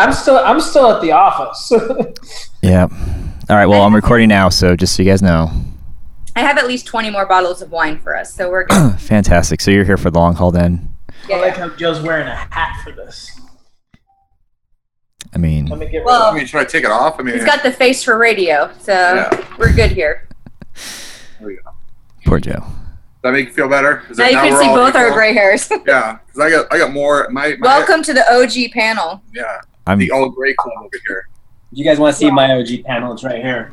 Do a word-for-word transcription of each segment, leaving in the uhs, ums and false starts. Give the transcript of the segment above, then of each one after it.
I'm still I'm still at the office. Yeah. All right. Well, I'm recording now, so just so you guys know. I have at least twenty more bottles of wine for us, so we're good. Fantastic. So you're here for the long haul, then. Yeah. I like how Joe's wearing a hat for this. I mean, Let me get well, I mean, should I take it off? I mean, he's got the face for radio, so yeah. We're good here. There we go. Poor Joe. Does that make you feel better? Is now it, you now can see both our gray hairs. Yeah, because I got I got more. My, my welcome head. To the O G panel. Yeah, I'm the old gray club over here. You guys want to see yeah. my O G panel? It's right here.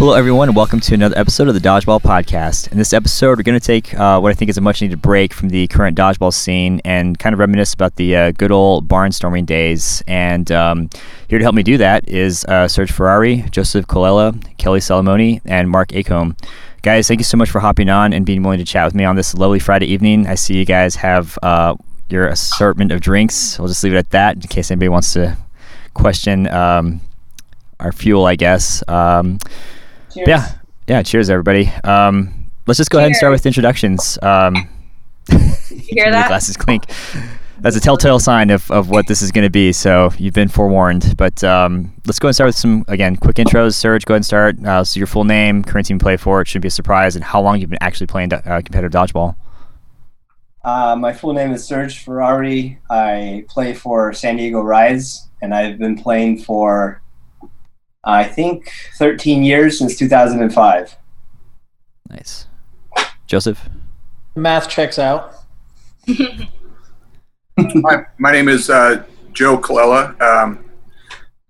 Hello, everyone, and welcome to another episode of the Dodgeball Podcast. In this episode, we're going to take uh, what I think is a much-needed break from the current dodgeball scene and kind of reminisce about the uh, good old barnstorming days. And um, here to help me do that is uh, Serge Ferrari, Joseph Colella, Kelly Salamone, and Mark Acomb. Guys, thank you so much for hopping on and being willing to chat with me on this lovely Friday evening. I see you guys have uh, your assortment of drinks. We'll just leave it at that in case anybody wants to question um, our fuel, I guess. Um Cheers. Yeah, yeah. Cheers, everybody. Um, let's just go cheers. ahead and start with introductions. Um, you hear that? Glasses clink. That's a telltale sign of, of what this is going to be. So you've been forewarned. But um, let's go and start with some again quick intros. Serge, go ahead and start. Uh, so your full name, current team you play for. It shouldn't be a surprise. And how long you've been actually playing do- uh, competitive dodgeball? Uh, my full name is Serge Ferrari. I play for San Diego Rise, and I've been playing for. I think thirteen years since two thousand five. Nice. Joseph? Math checks out. Hi, my name is uh, Joe Colella. Um,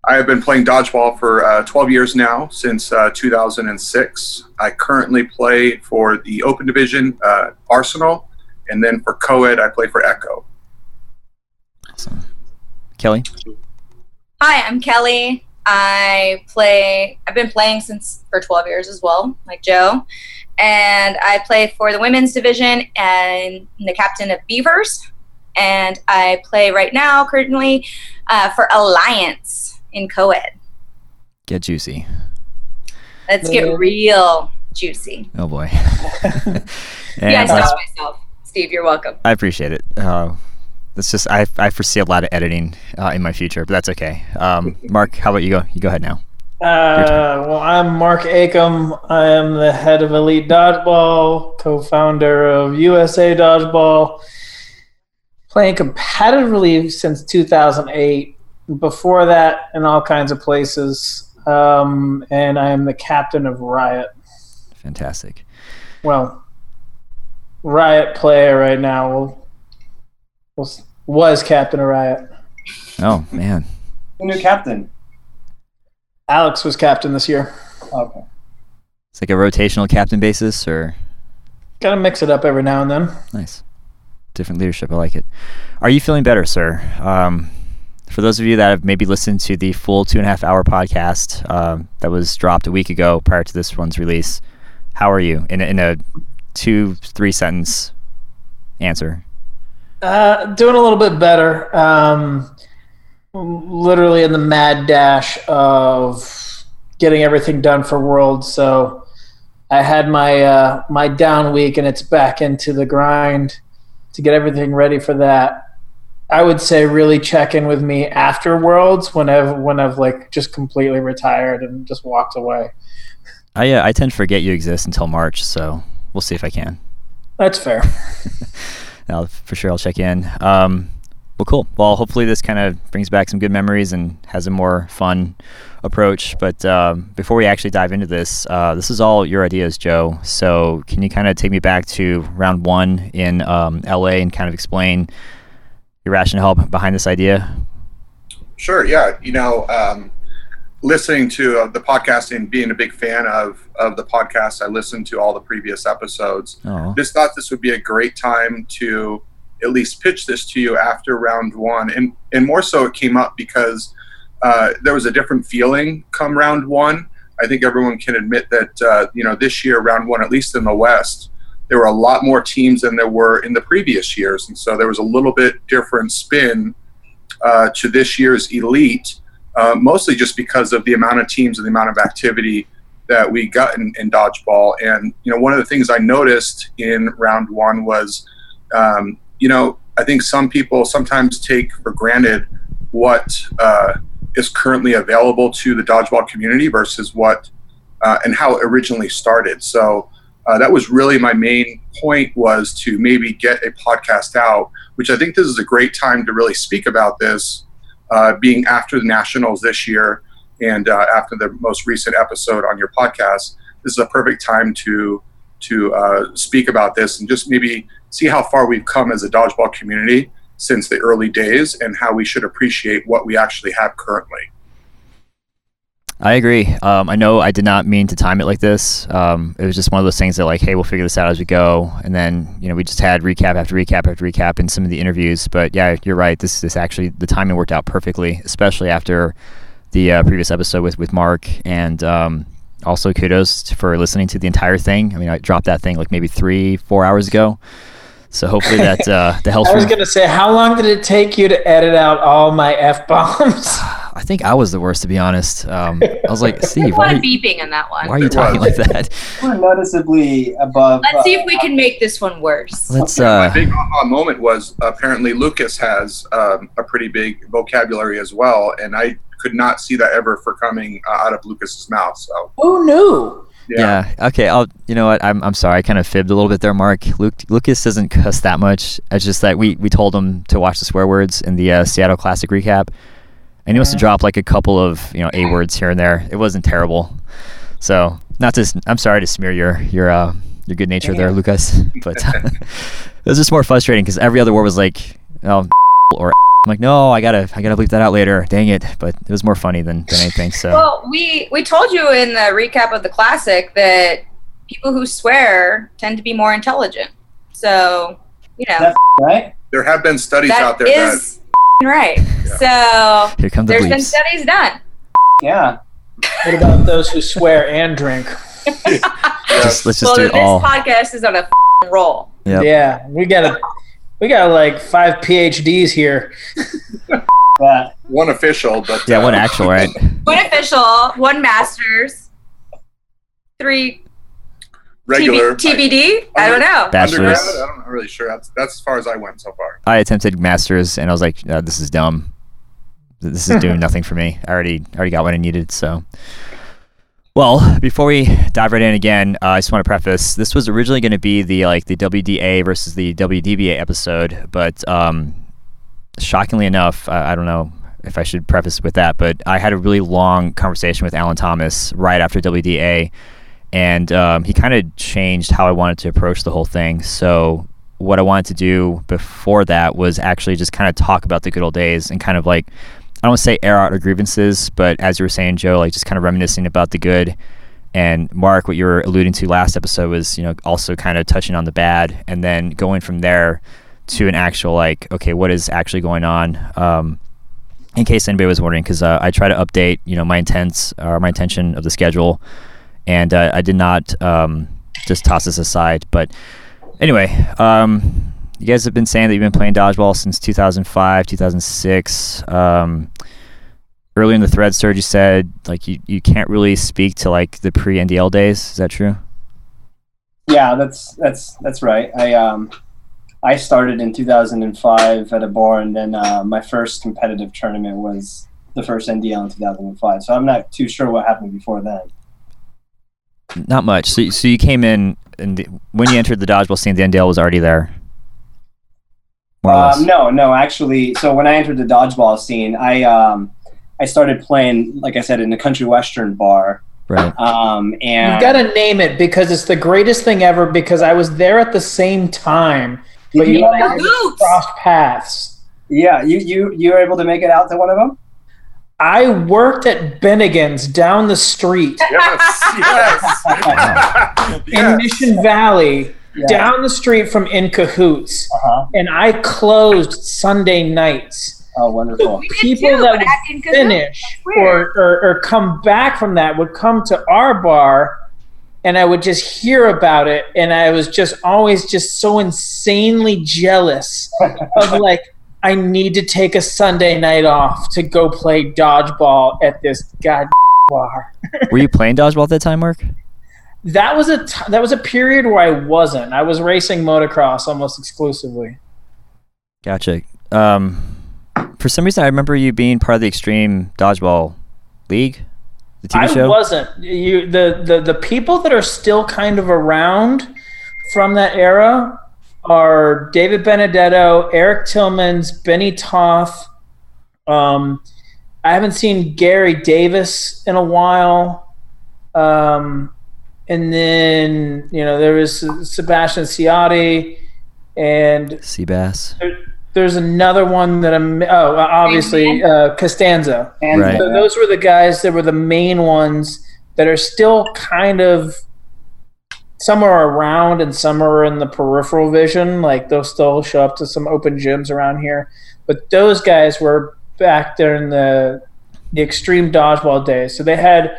I have been playing dodgeball for uh, twelve years now, since uh, two thousand six. I currently play for the Open Division uh, Arsenal, and then for Co-Ed, I play for Echo. Awesome. Kelly? Hi, I'm Kelly. I play, I've been playing since for twelve years as well, like Joe, and I play for the women's division and I'm the captain of Beavers, and I play right now currently uh, for Alliance in Co-Ed. Get juicy. Let's get real juicy. Oh boy. And yeah, I stopped myself. Steve, you're welcome. I appreciate it. Uh, It's just I I foresee a lot of editing uh, in my future, but that's okay. Um, Mark, how about you go? You go ahead now. Uh, well, I'm Mark Acomb. I am the head of Elite Dodgeball, co-founder of U S A Dodgeball, playing competitively since two thousand eight. Before that, in all kinds of places, um, and I am the captain of Riot. Fantastic. Well, Riot player right now. We'll, we'll see. Was captain of Riot. Oh, man. Who knew captain? Alex was captain this year. Okay. It's like a rotational captain basis, or? Got to mix it up every now and then. Nice. Different leadership. I like it. Are you feeling better, sir? Um, for those of you that have maybe listened to the full two and a half hour podcast um, that was dropped a week ago prior to this one's release, how are you? In, in a two, three sentence answer. Uh, doing a little bit better. Um, literally in the mad dash of getting everything done for World. So I had my uh, my down week, and it's back into the grind to get everything ready for that. I would say really check in with me after Worlds when I've when I've like just completely retired and just walked away. I uh, I tend to forget you exist until March, so we'll see if I can. That's fair. I'll, for sure I'll check in. Um, well, cool. Well, hopefully this kind of brings back some good memories and has a more fun approach. But um, before we actually dive into this, uh, this is all your ideas, Joe. So can you kind of take me back to round one in um, L A and kind of explain your rationale behind this idea? Sure, yeah. You know, um, listening to uh, the podcast and being a big fan of, of the podcast, I listened to all the previous episodes. Aww. Just thought this would be a great time to at least pitch this to you after round one. And and more so it came up because uh, there was a different feeling come round one. I think everyone can admit that, uh, you know, this year, round one, at least in the West, there were a lot more teams than there were in the previous years. And so there was a little bit different spin uh, to this year's Elite. Uh, mostly just because of the amount of teams and the amount of activity that we got in, in dodgeball. And, you know, one of the things I noticed in round one was, um, you know, I think some people sometimes take for granted what uh, is currently available to the dodgeball community versus what uh, and how it originally started. So uh, that was really my main point, was to maybe get a podcast out, which I think this is a great time to really speak about this, uh, being after the Nationals this year. And uh, after the most recent episode on your podcast, this is a perfect time to to uh, speak about this and just maybe see how far we've come as a dodgeball community since the early days and how we should appreciate what we actually have currently. I agree. Um, I know I did not mean to time it like this. Um, it was just one of those things that, like, hey, we'll figure this out as we go. And then, you know, we just had recap after recap after recap in some of the interviews. But yeah, you're right. This this actually, the timing worked out perfectly, especially after the uh, previous episode with, with Mark, and um, also kudos for listening to the entire thing. I mean, I dropped that thing like maybe three, four hours ago. So hopefully that uh, the helps. I was going to say, how long did it take you to edit out all my F-bombs? I think I was the worst, to be honest. Um, I was like, Steve, There's why a lot of beeping in that one. Why are you talking like that? We're noticeably above. Let's uh, see if we can make this one worse. Let's. Uh, My big aha moment was apparently Lucas has um, a pretty big vocabulary as well, and I could not see that ever for coming uh, out of Lucas's mouth. So who knew? Yeah. yeah. Okay. I'll. You know what? I'm. I'm sorry. I kind of fibbed a little bit there, Mark. Luke, Lucas doesn't cuss that much. It's just that we we told him to watch the swear words in the uh, Seattle Classic recap. And he must have dropped like a couple of, you know, A words here and there. It wasn't terrible. So not to, I'm sorry to smear your your uh, your good nature there, Lucas. But it was just more frustrating because every other word was like, oh, or I'm like, no, I gotta I gotta bleep that out later. Dang it. But it was more funny than, than anything. So well, we we told you in the recap of the classic that people who swear tend to be more intelligent. So, you know, that's right. There have been studies that out there is, that right. Yeah. So Here come the there's bleeps. Been studies done. Yeah. What about those who swear and drink? just, let's just well, do it all. Well, this podcast is on a f***ing roll. Yep. Yeah. We got a, we got like five PhDs here. yeah. One official. but Yeah, uh, one actual, right? One official, one master's, three regular T B D? I, I don't know. Bachelor's. I'm not really sure. That's, that's as far as I went so far. I attempted master's and I was like, oh, this is dumb. This is doing nothing for me. I already already got what I needed. So, well, before we dive right in again, uh, I just want to preface this was originally going to be the like the W D A versus the W D B A episode, but um, shockingly enough, I, I don't know if I should preface with that, but I had a really long conversation with Alan Thomas right after W D A. And um, he kind of changed how I wanted to approach the whole thing. So what I wanted to do before that was actually just kind of talk about the good old days and kind of like, I don't want to say air out our grievances, but as you were saying, Joe, like just kind of reminiscing about the good. And Mark, what you were alluding to last episode was, you know, also kind of touching on the bad and then going from there to an actual like, okay, what is actually going on? Um, in case anybody was wondering, because uh, I try to update, you know, my intents or my intention of the schedule. And uh, I did not um, just toss this aside. But anyway, um, you guys have been saying that you've been playing dodgeball since two thousand five, two thousand six. Um, earlier in the thread, Serge, you said like you, you can't really speak to like the pre-N D L days. Is that true? Yeah, that's that's that's right. I um I started in two thousand five at a bar, and then uh, my first competitive tournament was the first N D L in two thousand five. So I'm not too sure what happened before then. Not much. So, so you came in, and when you entered the dodgeball scene, the N D L was already there? Um, no, no, actually. So when I entered the dodgeball scene, I um, I started playing, like I said, in the Country Western bar. Right. Um, and you got to name it because it's the greatest thing ever because I was there at the same time, but you, you and I crossed paths. Yeah, you, you, you were able to make it out to one of them? I worked at Bennigan's down the street yes, yes. in yes. Mission Valley, yeah. down the street from In Cahoots, uh-huh. and I closed Sunday nights. Oh, wonderful! So people too, that would finish or, or or come back from that would come to our bar, and I would just hear about it, and I was just always just so insanely jealous of like. I need to take a Sunday night off to go play dodgeball at this goddamn are. Were you playing dodgeball at that time, Mark? That was a t that was a period where I wasn't. I was racing motocross almost exclusively. Gotcha. Um, for some reason, I remember you being part of the Extreme Dodgeball League, the T V show. I wasn't. You the the the people that are still kind of around from that era are David Benedetto, Eric Tillman's, Benny Toth. Um, I haven't seen Gary Davis in a while. Um, and then, you know, there was Sebastian Ciotti and Seabass. There, there's another one that I'm, oh, obviously, uh, Costanza. And right. So those were the guys that were the main ones that are still kind of, some are around and some are in the peripheral vision. Like, they'll still show up to some open gyms around here. But those guys were back there in the the Extreme Dodgeball days. So they had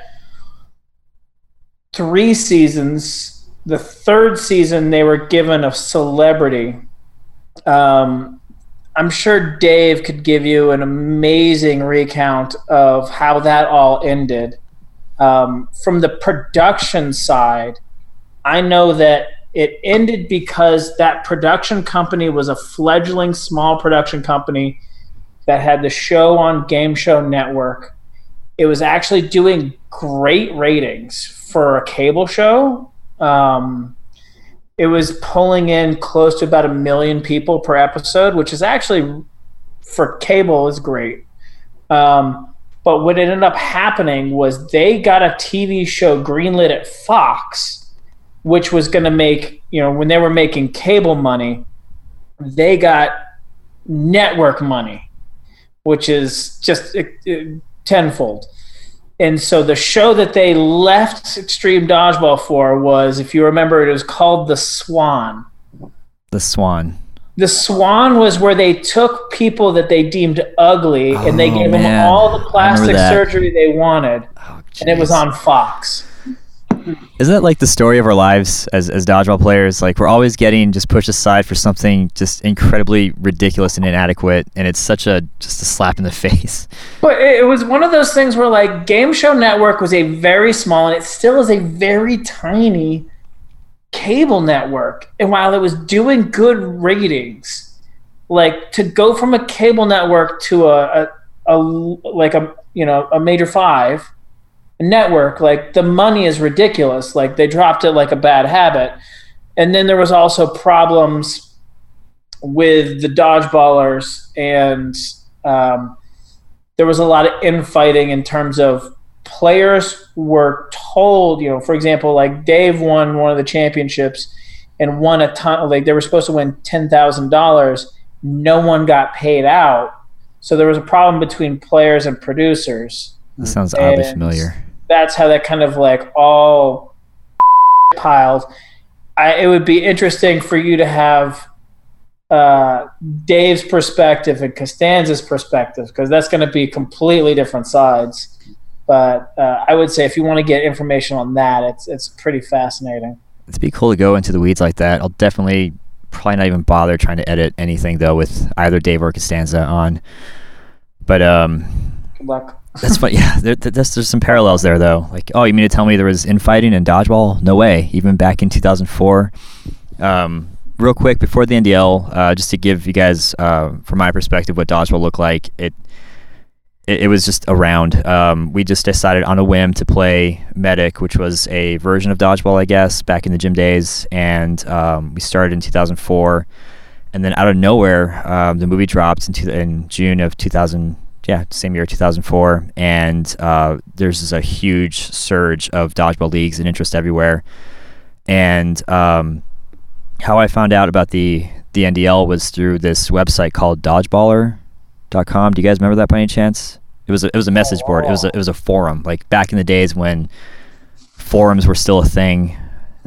three seasons. The third season, they were given a celebrity. Um, I'm sure Dave could give you an amazing recount of how that all ended. Um, from the production side, I know that it ended because that production company was a fledgling small production company that had the show on Game Show Network. It was actually doing great ratings for a cable show. Um, it was pulling in close to about a million people per episode, which is actually, for cable, is great. Um, but what ended up happening was they got a T V show greenlit at Fox, which was going to make, you know, when they were making cable money, they got network money, which is just it, it, tenfold. And so the show that they left Extreme Dodgeball for was, if you remember, it was called The Swan. The Swan. The Swan was where they took people that they deemed ugly, oh, and they gave man. them all the plastic surgery they wanted, oh, and it was on Fox. Isn't that like the story of our lives as as dodgeball players? Like, we're always getting just pushed aside for something just incredibly ridiculous and inadequate, and it's such a just a slap in the face. But it was one of those things where, like, Game Show Network was a very small, and it still is a very tiny cable network. And while it was doing good ratings, like, to go from a cable network to a, a, a like a you know a major five network, like, the money is ridiculous. Like, they dropped it like a bad habit. And then there was also problems with the dodgeballers, and um, there was a lot of infighting in terms of players were told, you know, for example, like, Dave won one of the championships and won a ton, like, they were supposed to win ten thousand dollars. No one got paid out. So there was a problem between players and producers. That sounds oddly and familiar. That's how that kind of, like, all piled. I, it would be interesting for you to have uh, Dave's perspective and Costanza's perspective, because that's going to be completely different sides. But uh, I would say if you want to get information on that, it's it's pretty fascinating. It'd be cool to go into the weeds like that. I'll definitely probably not even bother trying to edit anything, though, with either Dave or Costanza on. But um, good luck. That's funny. Yeah, there, there's, there's some parallels there, though. Like, oh, you mean to tell me there was infighting in dodgeball? No way. Even back in two thousand four. Um, real quick, before the N D L, uh, just to give you guys, uh, from my perspective, what dodgeball looked like, it it, it was just around. Um, we just decided on a whim to play Medic, which was a version of dodgeball, I guess, back in the gym days. And um, we started in two thousand four. And then out of nowhere, um, the movie dropped in, two, in June of two thousand. Yeah, same year, two thousand four, and uh, there's just a huge surge of dodgeball leagues and interest everywhere. And um, how I found out about the, the N D L was through this website called dodgeballer dot com. Do you guys remember that by any chance? It was a, it was a message board. It was a, it was a forum. Like, back in the days when forums were still a thing,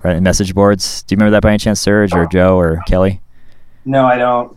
right? And message boards. Do you remember that by any chance, Serge or Joe or Kelly? No, I don't.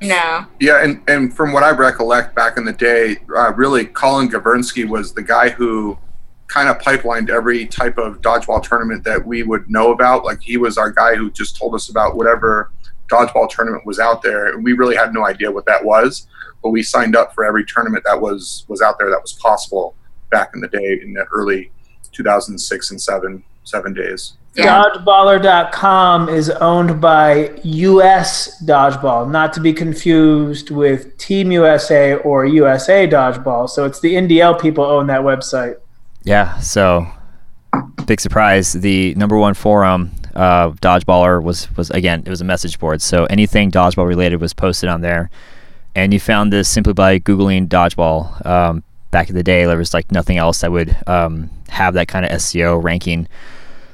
No. Yeah, and, and from what I recollect back in the day, uh, really Colin Gabrinsky was the guy who kind of pipelined every type of dodgeball tournament that we would know about. Like, he was our guy who just told us about whatever dodgeball tournament was out there. And we really had no idea what that was, but we signed up for every tournament that was, was out there that was possible. back in the day in the early two thousand six and seven, seven days. Yeah. Dodgeballer dot com is owned by U S Dodgeball, not to be confused with Team U S A or U S A Dodgeball. So it's the N D L people own that website. Yeah, so big surprise. The number one forum, uh, Dodgeballer, was, was, again, it was a message board. So anything Dodgeball related was posted on there. And you found this simply by Googling Dodgeball. Um, back in the day, there was like nothing else that would um, have that kind of S E O ranking.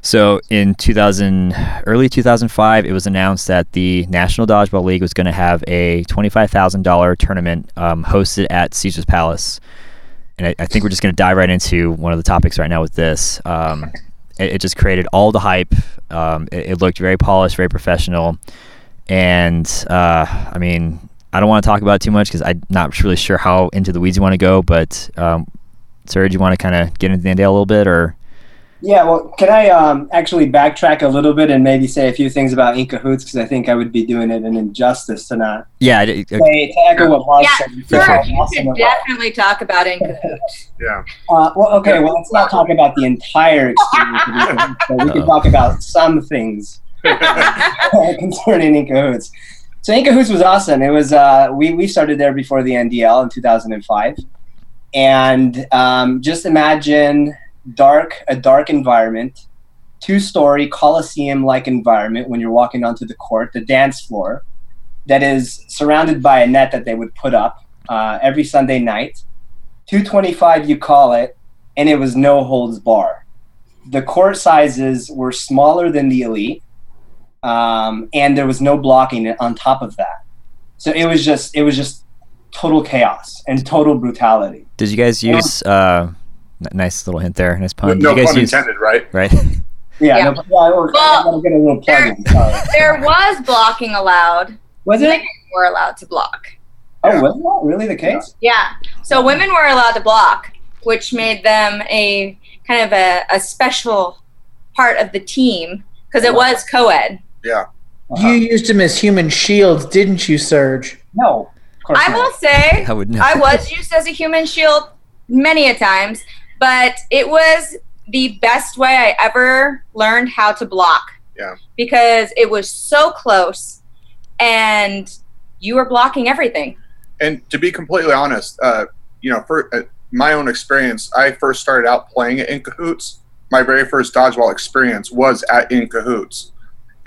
So in two thousand, early two thousand five, it was announced that the National Dodgeball League was going to have a twenty-five thousand dollars tournament um, hosted at Caesar's Palace. And I, I think we're just going to dive right into one of the topics right now with this. Um, it, it just created all the hype. Um, it, it looked very polished, very professional. And uh, I mean, I don't want to talk about it too much because I'm not really sure how into the weeds you want to go. But um, Serge, you want to kind of get into the N D L a little bit, or? Yeah, well, can I um, actually backtrack a little bit and maybe say a few things about In Cahoots, because I think I would be doing it an injustice to not. Yeah, I did, I, say, to echo what Mark yeah, said. Yeah, sure, you awesome should definitely about. talk about In Cahoots. yeah. Uh, well, okay, well, let's not talk about the entire experience. But we can talk about some things concerning In Cahoots. So In Cahoots was awesome. It was uh, we we started there before the N D L in two thousand five, and um, just imagine. Dark, a dark environment, two-story Coliseum-like environment when you're walking onto the court, the dance floor, that is surrounded by a net that they would put up uh, every Sunday night. two twenty-five, you call it, and it was no holds bar. The court sizes were smaller than the Elite, um, and there was no blocking on top of that. So it was just, it was just total chaos and total brutality. Did you guys use? Uh... Nice little hint there. Nice pun. No, no you guys pun use... intended, right? Right. yeah. yeah. No, well, well, get a little there, there was blocking allowed. Was it? Women were allowed to block. Oh, yeah. Was that really the case? Yeah. So women were allowed to block, which made them a kind of a, a special part of the team because it was co-ed. Yeah. Uh-huh. You used them as human shields, didn't you, Serge? No. Of course I not. will say I, would know. I was used as a human shield many a times. But it was the best way I ever learned how to block. Yeah. Because it was so close, and you were blocking everything. And to be completely honest, uh, you know, for uh, my own experience, I first started out playing at In Cahoots. My very first dodgeball experience was at In Cahoots.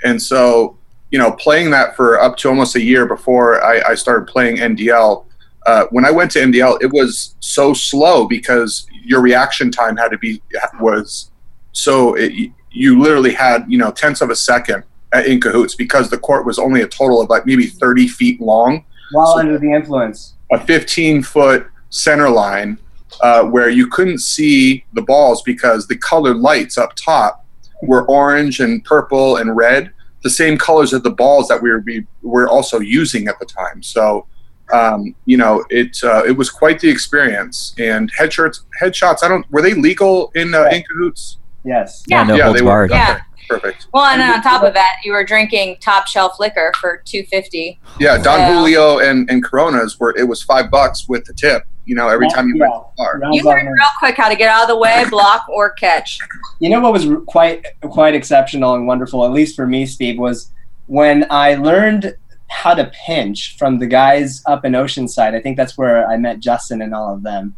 And so, you know, playing that for up to almost a year before I, I started playing N D L, Uh, when I went to N D L, it was so slow because your reaction time had to be was so it, you literally had you know tenths of a second at In Cahoots because the court was only a total of like maybe thirty feet long. While so under the influence, a fifteen foot center line uh, where you couldn't see the balls because the colored lights up top were orange and purple and red, the same colors of the balls that we were we were also using at the time. So. Um, you know, it uh, it was quite the experience. And headshots, headshots. I don't. Were they legal in uh, In Cahoots? Yes. Yeah. No, no yeah, holds barred. Yeah. Okay. Perfect. Well, and on top of that, you were drinking top shelf liquor for two fifty. Yeah, Don so. Julio and, and Coronas were. It was five bucks with the tip. You know, every yeah, time you yeah. went to the bar. You learned real quick how to get out of the way, block or catch. You know what was quite quite exceptional and wonderful, at least for me, Steve, was when I learned how to pinch from the guys up in Oceanside. I think that's where I met Justin and all of them.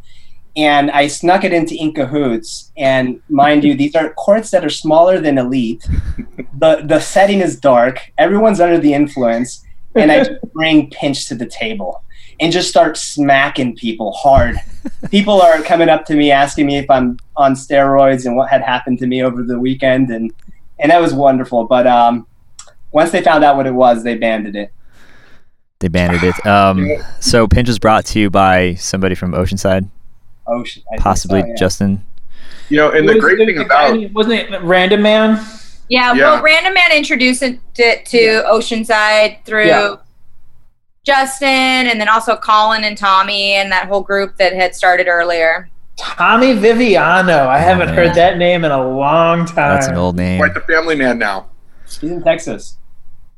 And I snuck it into In Cahoots. And mind you, these are courts that are smaller than Elite. The the setting is dark. Everyone's under the influence. And I bring pinch to the table and just start smacking people hard. People are coming up to me asking me if I'm on steroids and what had happened to me over the weekend. And, and that was wonderful. But um, once they found out what it was, they banded it. They banded it. Um, so Pinch was brought to you by somebody from Oceanside, Ocean, possibly so, yeah. Justin. You know, and the was, great thing about – wasn't it Random Man? Yeah, yeah, well, Random Man introduced it to yeah. Oceanside through yeah. Justin and then also Colin and Tommy and that whole group that had started earlier. Tommy Viviano. I haven't oh, heard that name in a long time. That's an old name. Quite the family man now. He's in Texas.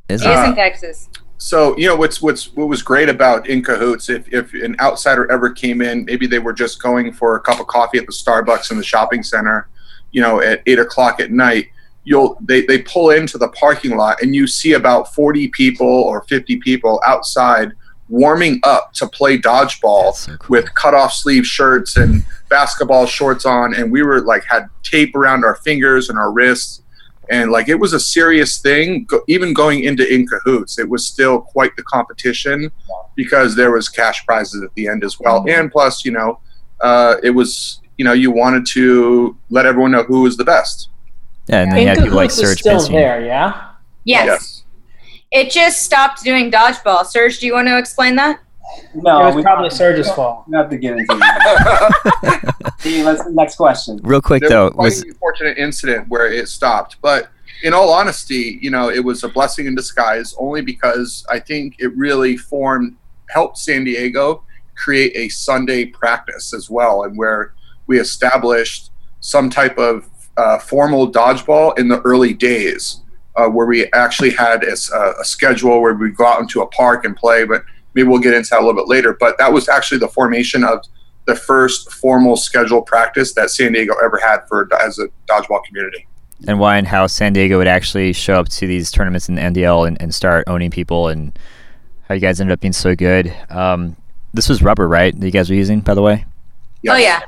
Is He's uh, in Texas. So, you know, what's what's what was great about In Cahoots, if, if an outsider ever came in, maybe they were just going for a cup of coffee at the Starbucks in the shopping center, you know, at eight o'clock at night, you'll they, they pull into the parking lot and you see about forty people or fifty people outside warming up to play dodgeball so cool. with cut-off sleeve shirts and basketball shorts on, and we were like had tape around our fingers and our wrists, and like it was a serious thing. Go, even going into In Cahoots, it was still quite the competition because there was cash prizes at the end as well, mm-hmm. and plus, you know, uh, it was you know you wanted to let everyone know who was the best. Yeah, and then you had people like Serge still there, yeah. Yes. yes. It just stopped doing dodgeball. Serge, do you want to explain that? No, it was probably Serge's fault. Not to get into that. See, let's, next question. Real quick, there though, was quite an unfortunate incident where it stopped. But in all honesty, you know, it was a blessing in disguise, only because I think it really formed, helped San Diego create a Sunday practice as well, and where we established some type of uh, formal dodgeball in the early days. Uh, where we actually had a, a schedule where we'd go out into a park and play, but maybe we'll get into that a little bit later. But that was actually the formation of the first formal scheduled practice that San Diego ever had for as a dodgeball community. And why and how San Diego would actually show up to these tournaments in the N D L and, and start owning people, and how you guys ended up being so good. Um, this was rubber, right, that you guys were using, by the way? Yes. Oh, yeah.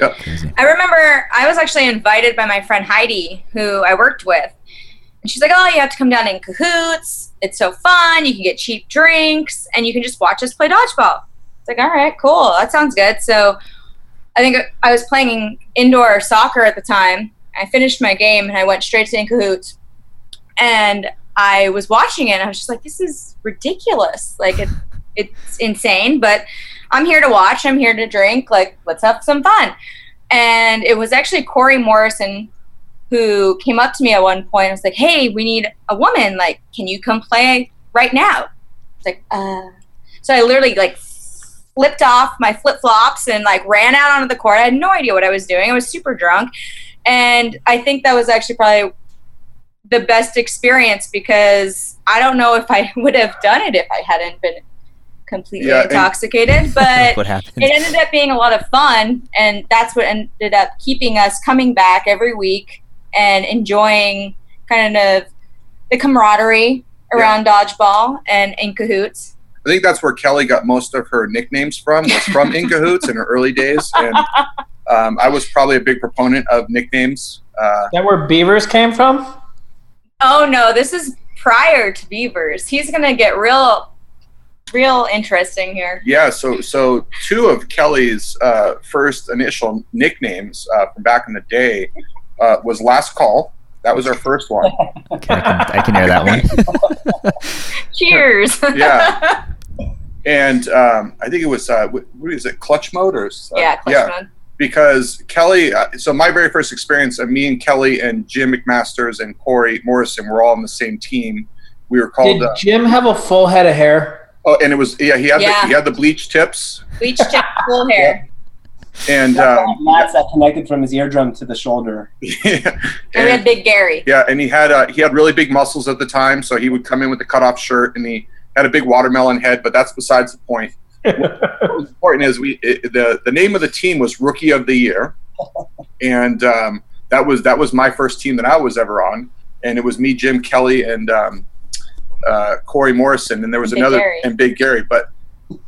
Yep. Crazy. I remember I was actually invited by my friend Heidi, who I worked with. And she's like, oh, you have to come down In Cahoots. It's so fun. You can get cheap drinks, and you can just watch us play dodgeball. It's like, all right, cool. That sounds good. So I think I was playing indoor soccer at the time. I finished my game, and I went straight to In Cahoots. And I was watching it, and I was just like, this is ridiculous. Like, it, it's insane. But I'm here to watch. I'm here to drink. Like, let's have some fun. And it was actually Corey Morrison who came up to me at one point and was like, hey, we need a woman. Like, can you come play right now? It's like, uh. So I literally, like, flipped off my flip-flops and, like, ran out onto the court. I had no idea what I was doing. I was super drunk. And I think that was actually probably the best experience because I don't know if I would have done it if I hadn't been completely yeah, intoxicated. But it ended up being a lot of fun, and that's what ended up keeping us coming back every week and enjoying kind of the camaraderie around yeah. dodgeball and In Cahoots. I think that's where Kelly got most of her nicknames from, was from In Cahoots in her early days. And um, I was probably a big proponent of nicknames. Uh, Is that where Beavers came from? Oh, no, this is prior to Beavers. He's going to get real real interesting here. Yeah, so so two of Kelly's uh, first initial nicknames uh, from back in the day Uh, was Last Call. That was our first one. Okay, I, can, I can hear that one. Cheers. Yeah. And um, I think it was, uh, what, what is it, Clutch Mode? Or, uh, yeah, Clutch yeah. Mode. Because Kelly, uh, so my very first experience, uh, me and Kelly and Jim McMasters and Corey Morrison were all on the same team. We were called... Did uh, Jim have a full head of hair? Oh, and it was, yeah, he had, yeah. The, he had the bleach tips. Bleach tips, full hair. Yeah. And um, mats that connected from his eardrum to the shoulder. Yeah, and we had Big Gary. Yeah, and he had uh, he had really big muscles at the time, so he would come in with a cutoff shirt, and he had a big watermelon head. But that's besides the point. What was important is we it, the the name of the team was Rookie of the Year, and um, that was that was my first team that I was ever on, and it was me, Jim, Kelly, and um, uh, Corey Morrison, and there was Big another Gary. and Big Gary, but.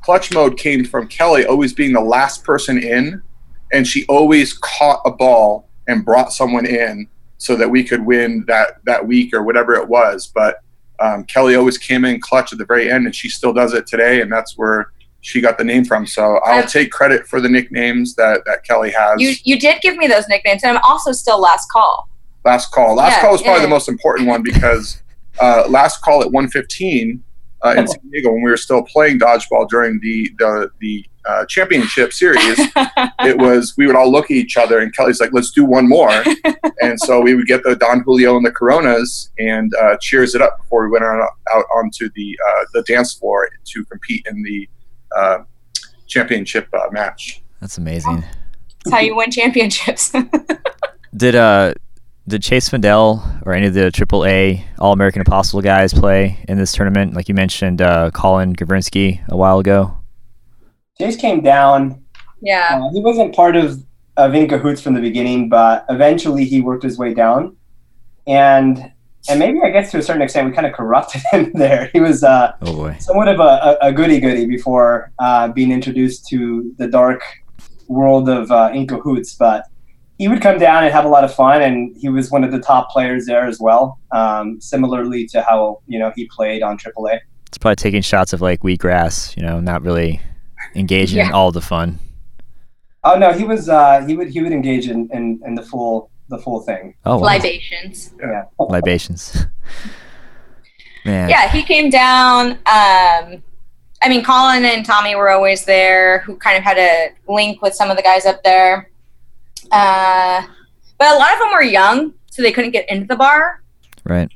Clutch Mode came from Kelly always being the last person in, and she always caught a ball and brought someone in so that we could win that, that week or whatever it was. But um, Kelly always came in clutch at the very end, and she still does it today, and that's where she got the name from. So I'll I've, take credit for the nicknames that, that Kelly has. You you did give me those nicknames, and I'm also still Last Call. Last Call. Last yeah, Call is probably yeah. the most important one because uh, Last Call at one fifteen – Uh, in San Diego, when we were still playing dodgeball during the the, the uh, championship series, it was we would all look at each other, and Kelly's like, "Let's do one more," and so we would get the Don Julio and the Coronas and uh, cheers it up before we went on, out onto the uh, the dance floor to compete in the uh, championship uh, match. That's amazing. That's how you win championships. Did uh did Chase Fendell or any of the triple A All-American Apostle guys play in this tournament? Like you mentioned, uh, Colin Gabrinsky a while ago. Chase came down. Yeah. Uh, he wasn't part of, of In Cahoots from the beginning, but eventually he worked his way down. And and maybe, I guess, to a certain extent, we kind of corrupted him there. He was uh, oh boy. somewhat of a, a goody-goody before uh, being introduced to the dark world of uh, In Cahoots, but he would come down and have a lot of fun, and he was one of the top players there as well, um, similarly to how, you know, he played on triple A. It's probably taking shots of, like, wheatgrass, you know, not really engaging yeah. in all the fun. Oh, no, he was, uh, he would, he would engage in, in, in the full, the full thing. Oh, wow. Libations. Yeah. Libations. Man. Yeah, he came down, um, I mean, Colin and Tommy were always there, who kind of had a link with some of the guys up there. Uh, but a lot of them were young, so they couldn't get into the bar. Right.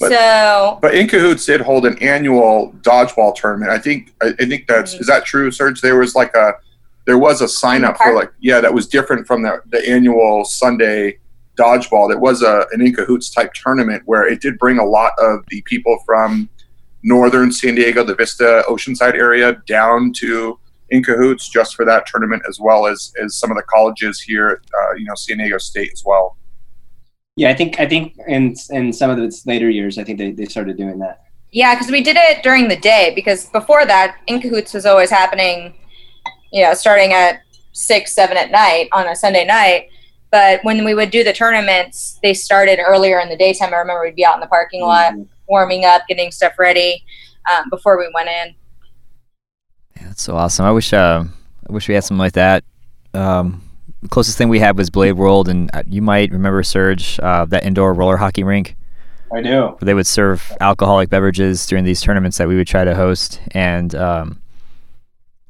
But, so, but In Cahoots did hold an annual dodgeball tournament. I think. I, I think that's mm-hmm. is that true, Serge? There was like a, there was a sign up for like yeah, that was different from the the annual Sunday dodgeball. There was a an In Cahoots type tournament where it did bring a lot of the people from northern San Diego, the Vista, Oceanside area down to In Cahoots just for that tournament, as well as as some of the colleges here, uh, you know, San Diego State as well. Yeah, I think I think in in some of its later years, I think they, they started doing that. Yeah, because we did it during the day, because before that, In Cahoots was always happening, you know, starting at six, seven at night on a Sunday night. But when we would do the tournaments, they started earlier in the daytime. I remember we'd be out in the parking lot, mm-hmm. warming up, getting stuff ready um, before we went in. That's so awesome. I wish uh, I wish we had something like that. Um, the closest thing we had was Blade World, and you might remember, Serge, uh, that indoor roller hockey rink. I do. Where they would serve alcoholic beverages during these tournaments that we would try to host, and um,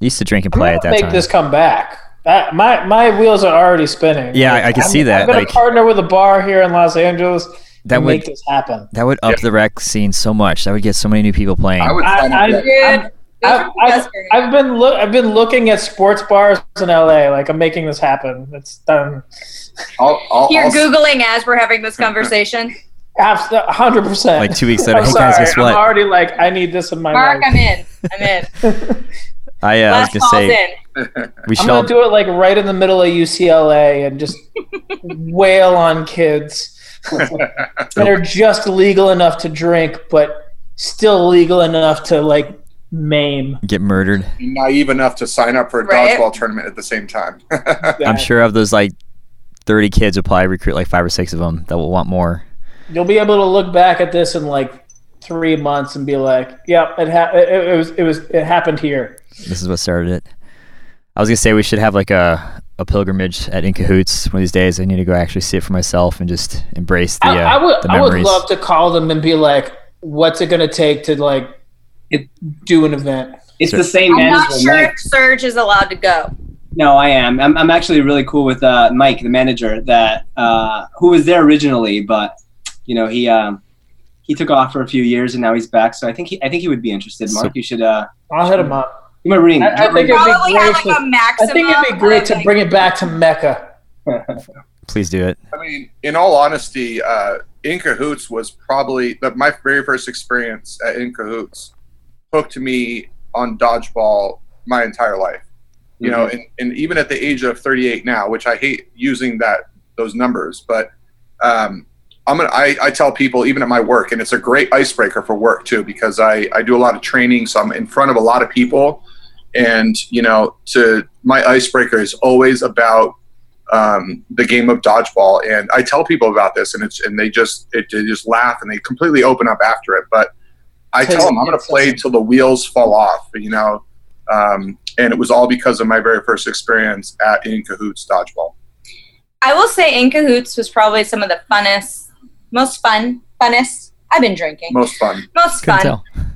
used to drink and play at that time. Make this come back. I, my my wheels are already spinning. Yeah, like, I, I can I'm, see that. I'm going like, to partner with a bar here in Los Angeles. That would make this happen. That would up yeah. the rec scene so much. That would get so many new people playing. I would. I, I've, I've, I've been look. I've been looking at sports bars in L A. Like, I'm making this happen. It's done. I'll, I'll, You're I'll Googling s- as we're having this conversation. Absolutely, hundred percent. Like two weeks later, I'm hey sorry, guys, guess what? I'm already like, I need this in my Mark, life. Mark, I'm in. I'm in. I, uh, I was gonna say, we shall... I'm gonna do it like right in the middle of U C L A and just wail on kids that are just legal enough to drink, but still legal enough to like. Maim. Get murdered. Naive enough to sign up for a right? dodgeball tournament at the same time. I'm sure of those like thirty kids will probably recruit like five or six of them that will want more. You'll be able to look back at this in like three months and be like, "Yep, yeah, it, ha- it, it was, it was, it happened here." This is what started it. I was gonna say we should have like a a pilgrimage at In Cahoots one of these days. I need to go actually see it for myself and just embrace the. I, uh, I would. The I would love to call them and be like, "What's it gonna take to like?" It, do an event. It's Serge. The same. I'm not sure Mike. If Serge is allowed to go. No, I am. I'm. I'm actually really cool with uh, Mike, the manager, that uh, who was there originally, but you know he um, he took off for a few years and now he's back. So I think he. I think he would be interested. Mark, so, you should. Uh, I'll hit him up. Give him a ring. I, I, I think, it'd be, have, like, a I think it'd be great to bring it back to Mecca. Please do it. I mean, in all honesty, uh, In Cahoots was probably the, my very first experience at In Cahoots. Hooked me on dodgeball my entire life, you know, mm-hmm. and, and even at the age of thirty-eight now, which I hate using that those numbers, but um, I'm gonna I, I tell people even at my work, and it's a great icebreaker for work too, because I, I do a lot of training, so I'm in front of a lot of people, and you know, to my icebreaker is always about um, the game of dodgeball, and I tell people about this, and it's and they just it they just laugh and they completely open up after it, but. I tell them I'm going to play till the wheels fall off, you know, um, and it was all because of my very first experience at In Cahoots Dodgeball. I will say In Cahoots was probably some of the funnest, most fun, funnest, I've been drinking. Most fun. Most fun. Couldn't tell.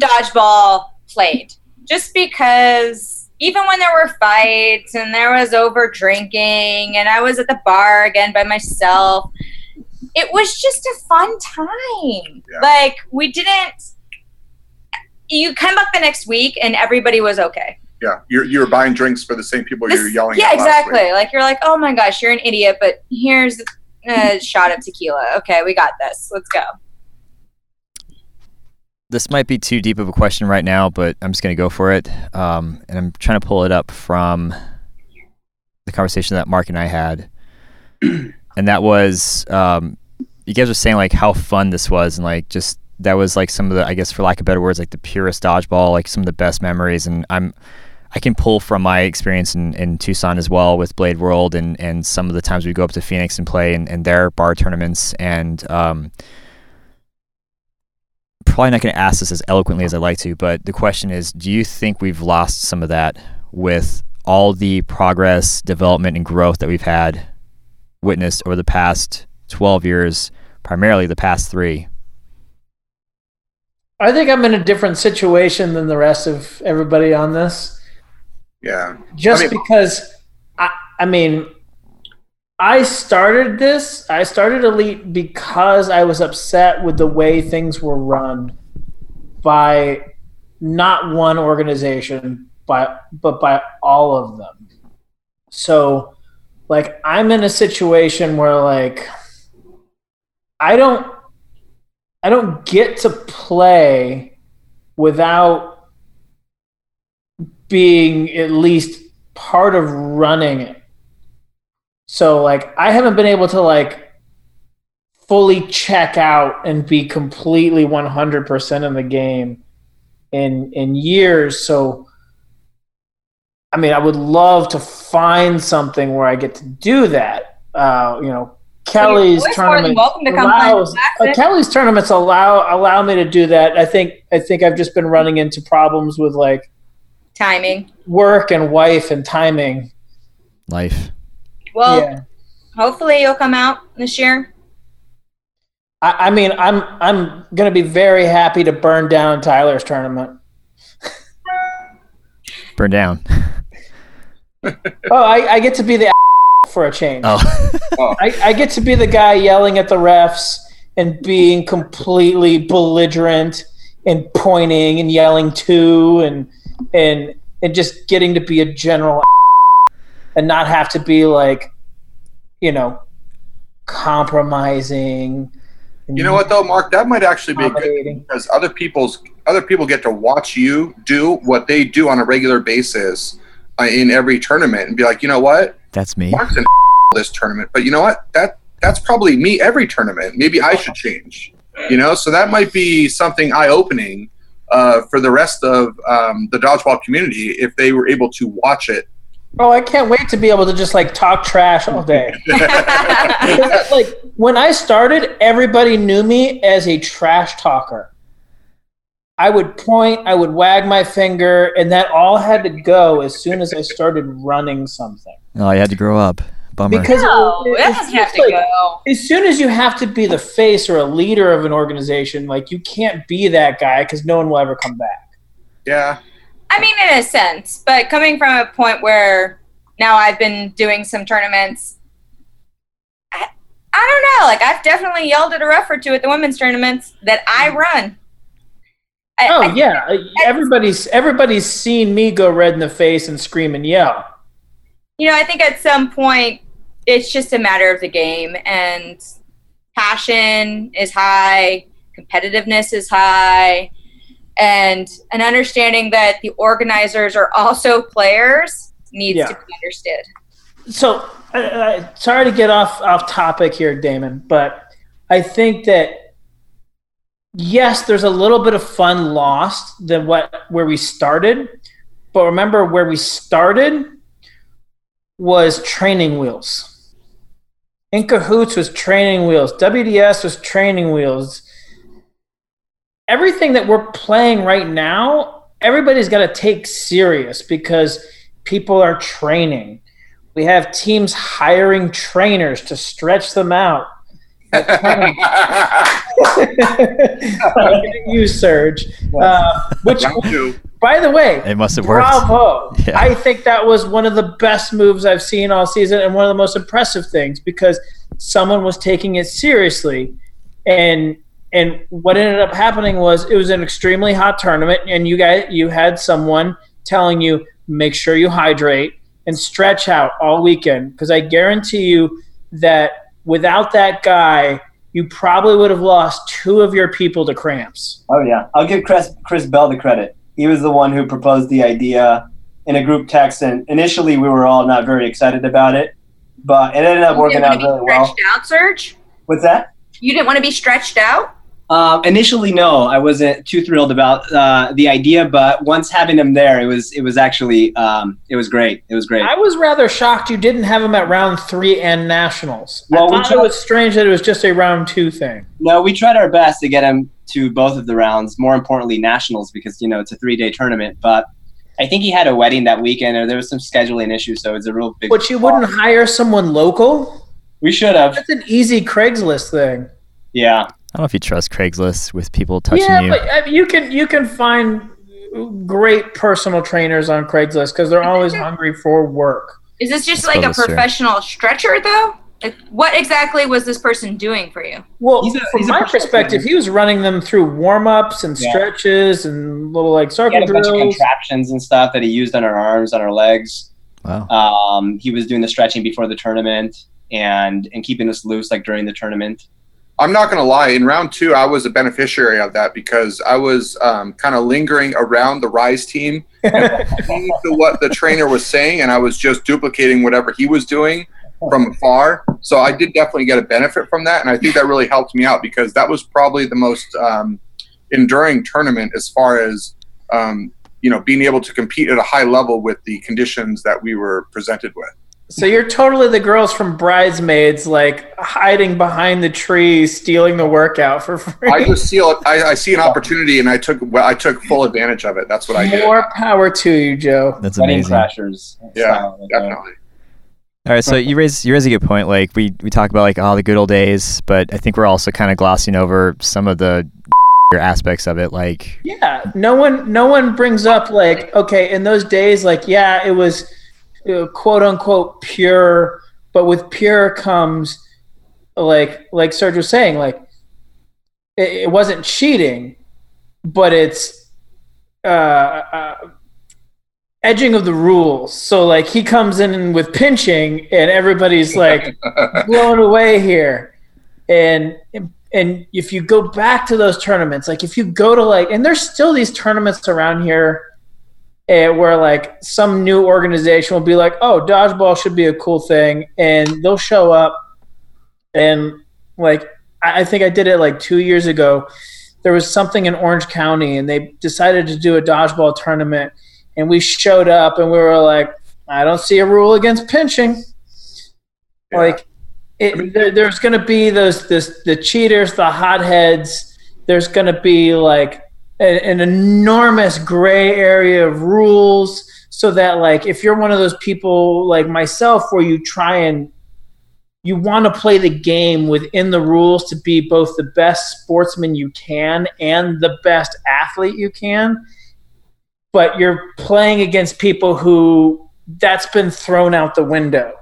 Dodgeball played. Just because even when there were fights and there was over drinking and I was at the bar again by myself, it was just a fun time. Yeah. Like, we didn't... You come back the next week, and everybody was okay. Yeah, you're, you're buying drinks for the same people this, you're yelling yeah, at Yeah, exactly. Like, you're like, oh my gosh, you're an idiot, but here's a shot of tequila. Okay, we got this. Let's go. This might be too deep of a question right now, but I'm just going to go for it. Um, and I'm trying to pull it up from the conversation that Mark and I had. And that was, um, you guys were saying like how fun this was, and like just that was like some of the, I guess for lack of better words, like the purest dodgeball, like some of the best memories. And I'm, I can pull from my experience in, in Tucson as well with Blade World, and, and some of the times we go up to Phoenix and play in, in their bar tournaments. And, um, probably not going to ask this as eloquently as I like to, but the question is, do you think we've lost some of that with all the progress, development, and growth that we've had witnessed over the past twelve years, primarily the past three? I think I'm in a different situation than the rest of everybody on this. Yeah. Just I mean, because, I, I mean, I started this, I started Elite because I was upset with the way things were run by not one organization, by, but by all of them. So, like, I'm in a situation where, like, I don't, I don't get to play without being at least part of running it. So, like, I haven't been able to, like, fully check out and be completely one hundred percent in the game in in years. So, I mean, I would love to find something where I get to do that. Uh, you know, Kelly's tournament allows, uh, Kelly's tournaments allow allow me to do that. I think I think I've just been running into problems with, like, timing, work, and wife, and timing, life. Well, yeah. Hopefully you'll come out this year. I, I mean, I'm I'm gonna be very happy to burn down Tyler's tournament. Burn down. oh, I, I get to be the for a change. Oh, I, I get to be the guy yelling at the refs and being completely belligerent and pointing and yelling too, and and and just getting to be a general. And not have to be, like, you know, compromising. You know what though, Mark? That might actually be good, because other people's other people get to watch you do what they do on a regular basis uh, in every tournament, and be like, you know what? That's me. Mark's an this tournament, but you know what? That that's probably me every tournament. Maybe I should change. You know, so that might be something eye-opening uh, for the rest of um, the dodgeball community if they were able to watch it. Oh, I can't wait to be able to just, like, talk trash all day. Like, when I started, everybody knew me as a trash talker. I would point, I would wag my finger, and that all had to go as soon as I started running something. Oh, you had to grow up. Bummer. Because no, it, it, that doesn't have to, like, go. As soon as you have to be the face or a leader of an organization, like, you can't be that guy because no one will ever come back. Yeah. I mean, in a sense, but coming from a point where now I've been doing some tournaments, I, I don't know. Like, I've definitely yelled at a ref or two at the women's tournaments that I run. I, oh, I, yeah. I, everybody's everybody's seen me go red in the face and scream and yell. You know, I think at some point it's just a matter of the game, and passion is high, competitiveness is high. And an understanding that the organizers are also players needs yeah. to be understood. So, uh, sorry to get off, off topic here, Damon, but I think that, yes, there's a little bit of fun lost than what where we started. But remember, where we started was training wheels. In Cahoots was training wheels. W D S was training wheels. Everything that we're playing right now, everybody's got to take serious because people are training. We have teams hiring trainers to stretch them out. You, Serge. Uh, which, by the way, it must have bravo. Worked. Yeah. I think that was one of the best moves I've seen all season, and one of the most impressive things, because someone was taking it seriously. And And what ended up happening was it was an extremely hot tournament, and you guys, you had someone telling you, make sure you hydrate and stretch out all weekend. Because I guarantee you that without that guy, you probably would have lost two of your people to cramps. Oh, yeah. I'll give Chris, Chris Bell the credit. He was the one who proposed the idea in a group text, and initially we were all not very excited about it, but it ended up working out really well. You didn't want to be stretched out, Serge? What's that? You didn't want to be stretched out? Um, initially, no. I wasn't too thrilled about uh, the idea, but once having him there, it was it was actually um, it was great. It was great. I was rather shocked you didn't have him at round three and nationals. Well, I thought we tried, it was strange that it was just a round two thing. No, we tried our best to get him to both of the rounds. More importantly, nationals, because you know it's a three-day tournament. But I think he had a wedding that weekend, or there was some scheduling issue, so it's a real big. But you problem. Wouldn't hire someone local? We should have. That's an easy Craigslist thing. Yeah. I don't know if you trust Craigslist with people touching yeah, you. Yeah, but I mean, you can you can find great personal trainers on Craigslist because they're always hungry for work. Is this just like a professional true. stretcher, though? Like, what exactly was this person doing for you? Well, he's a, from he's my perspective, trainer. He was running them through warm-ups and yeah. stretches and little like circle drills. He had a drills. bunch of contraptions and stuff that he used on our arms, on our legs. Wow. Um, he was doing the stretching before the tournament and and keeping us loose like during the tournament. I'm not going to lie. In round two, I was a beneficiary of that because I was um, kind of lingering around the Rise team and listening to what the trainer was saying, and I was just duplicating whatever he was doing from afar. So I did definitely get a benefit from that, and I think that really helped me out because that was probably the most um, enduring tournament as far as um, you know, being able to compete at a high level with the conditions that we were presented with. So you're totally the girls from Bridesmaids, like hiding behind the trees, stealing the workout for free. I just see, I, I see an opportunity, and I took, well, I took full advantage of it. That's what I did. More power to you, Joe. That's amazing. Wedding crashers. Yeah, definitely. All right, so you raise you raise a good point. Like we we talk about like all oh, the good old days, but I think we're also kind of glossing over some of the aspects of it. Like yeah, no one no one brings up like okay, in those days, like yeah, it was. "Quote unquote pure," but with pure comes like like Serge was saying, like it, it wasn't cheating, but it's uh, uh, edging of the rules. So like he comes in with pinching, and everybody's like blown away here. And and if you go back to those tournaments, like if you go to like, and there's still these tournaments around here. Where like some new organization will be like, oh, dodgeball should be a cool thing, and they'll show up, and like I think I did it like two years ago. There was something in Orange County, and they decided to do a dodgeball tournament, and we showed up, and we were like, I don't see a rule against pinching. Yeah. Like, it, I mean, there, there's going to be those this the cheaters, the hotheads. There's going to be like. An enormous gray area of rules so that like if you're one of those people like myself where you try and you want to play the game within the rules to be both the best sportsman you can and the best athlete you can, but you're playing against people who that's been thrown out the window.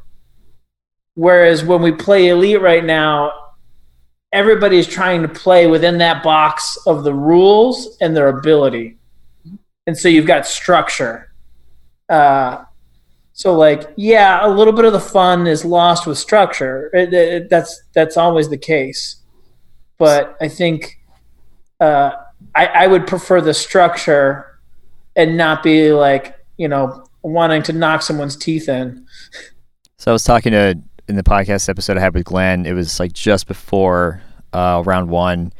Whereas when we play Elite right now, everybody's trying to play within that box of the rules and their ability. And so you've got structure. Uh, so like, yeah, a little bit of the fun is lost with structure. It, it, that's, that's always the case. But I think uh, I, I would prefer the structure and not be like, you know, wanting to knock someone's teeth in. So I was talking to, in the podcast episode I had with Glenn, it was like just before uh, round one,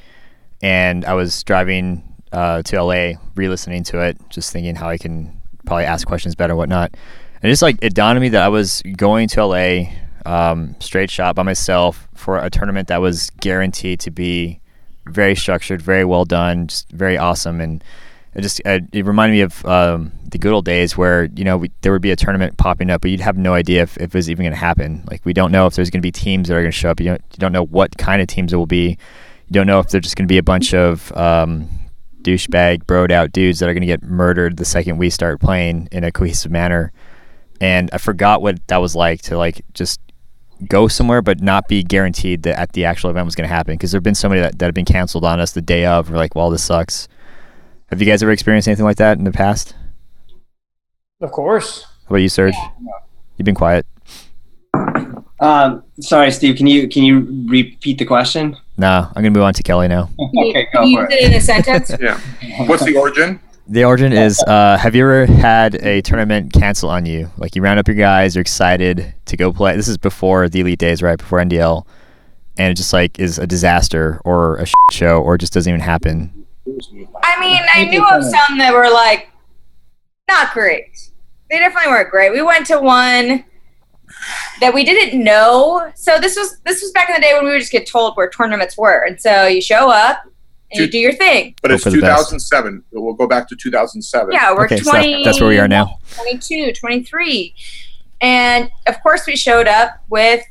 and I was driving uh, to L A, re-listening to it, just thinking how I can probably ask questions better and whatnot. And just like it dawned on me that I was going to L A um, straight shot by myself for a tournament that was guaranteed to be very structured, very well done, just very awesome. And it just it, it reminded me of um, the good old days where, you know, we, there would be a tournament popping up, but you'd have no idea if, if it was even going to happen. Like, we don't know if there's going to be teams that are going to show up. You don't, you don't know what kind of teams it will be. You don't know if they're just going to be a bunch of um, douchebag, broed out dudes that are going to get murdered the second we start playing in a cohesive manner. And I forgot what that was like to, like, just go somewhere but not be guaranteed that at the actual event was going to happen, because there have been so many that, that have been canceled on us the day of. We're like, well, this sucks. Have you guys ever experienced anything like that in the past? Of course. How about you, Serge? Yeah, no. You've been quiet. Um, sorry, Steve, can you can you repeat the question? No, I'm going to move on to Kelly now. Okay, go you for it. You did it in a sentence? Yeah. What's the origin? The origin is, uh, have you ever had a tournament cancel on you? Like, you round up your guys, you're excited to go play. This is before the Elite days, right, before N D L. And it just, like, is a disaster or a shit show or just doesn't even happen. I mean, I knew of some that were, like, not great. They definitely weren't great. We went to one that we didn't know. So this was this was back in the day when we would just get told where tournaments were. And so you show up and Two, you do your thing. But it's two thousand seven. We'll go back to two thousand seven. Yeah, we're okay, twenty. So that's where we are now. twenty-two, twenty-three. And, of course, we showed up with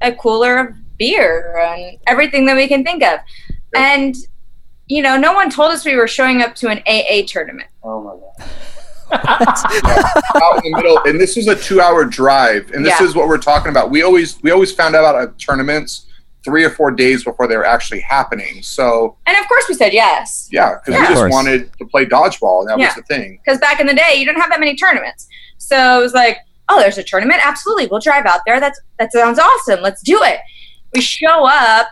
a cooler of beer and everything that we can think of. Yep. And, you know, no one told us we were showing up to an A A tournament. Oh, my God. Yeah, out in the middle, and this was a two-hour drive, and this yeah. is what we're talking about. We always we always found out about tournaments three or four days before they were actually happening. So, and of course we said yes. Yeah, because yeah. we just wanted to play dodgeball, and that yeah. was the thing. Because back in the day, you didn't have that many tournaments, so it was like, oh, there's a tournament. Absolutely, we'll drive out there. That's that sounds awesome. Let's do it. We show up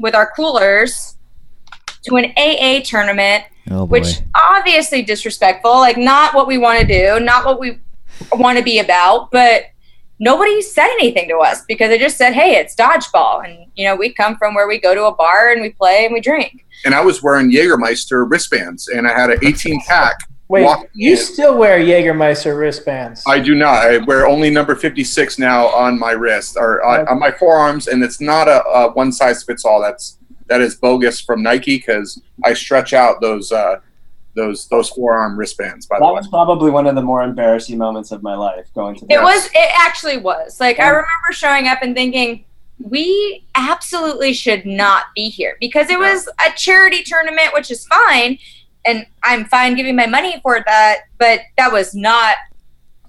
with our coolers to an A A tournament. Oh, which obviously disrespectful, like not what we want to do, not what we want to be about, but nobody said anything to us because they just said, hey, it's dodgeball. And, you know, we come from where we go to a bar and we play and we drink. And I was wearing Jägermeister wristbands and I had an eighteen pack. Wait, you in. Still wear Jägermeister wristbands? I do not. I wear only number fifty-six now on my wrist or on, okay. on my forearms. And it's not a, a one size fits all. That's That is bogus from Nike because I stretch out those uh, those those forearm wristbands. By the way, that was probably one of the more embarrassing moments of my life. Going to it was it actually was like I remember showing up and thinking we absolutely should not be here because it was a charity tournament, which is fine, and I'm fine giving my money for that, but that was not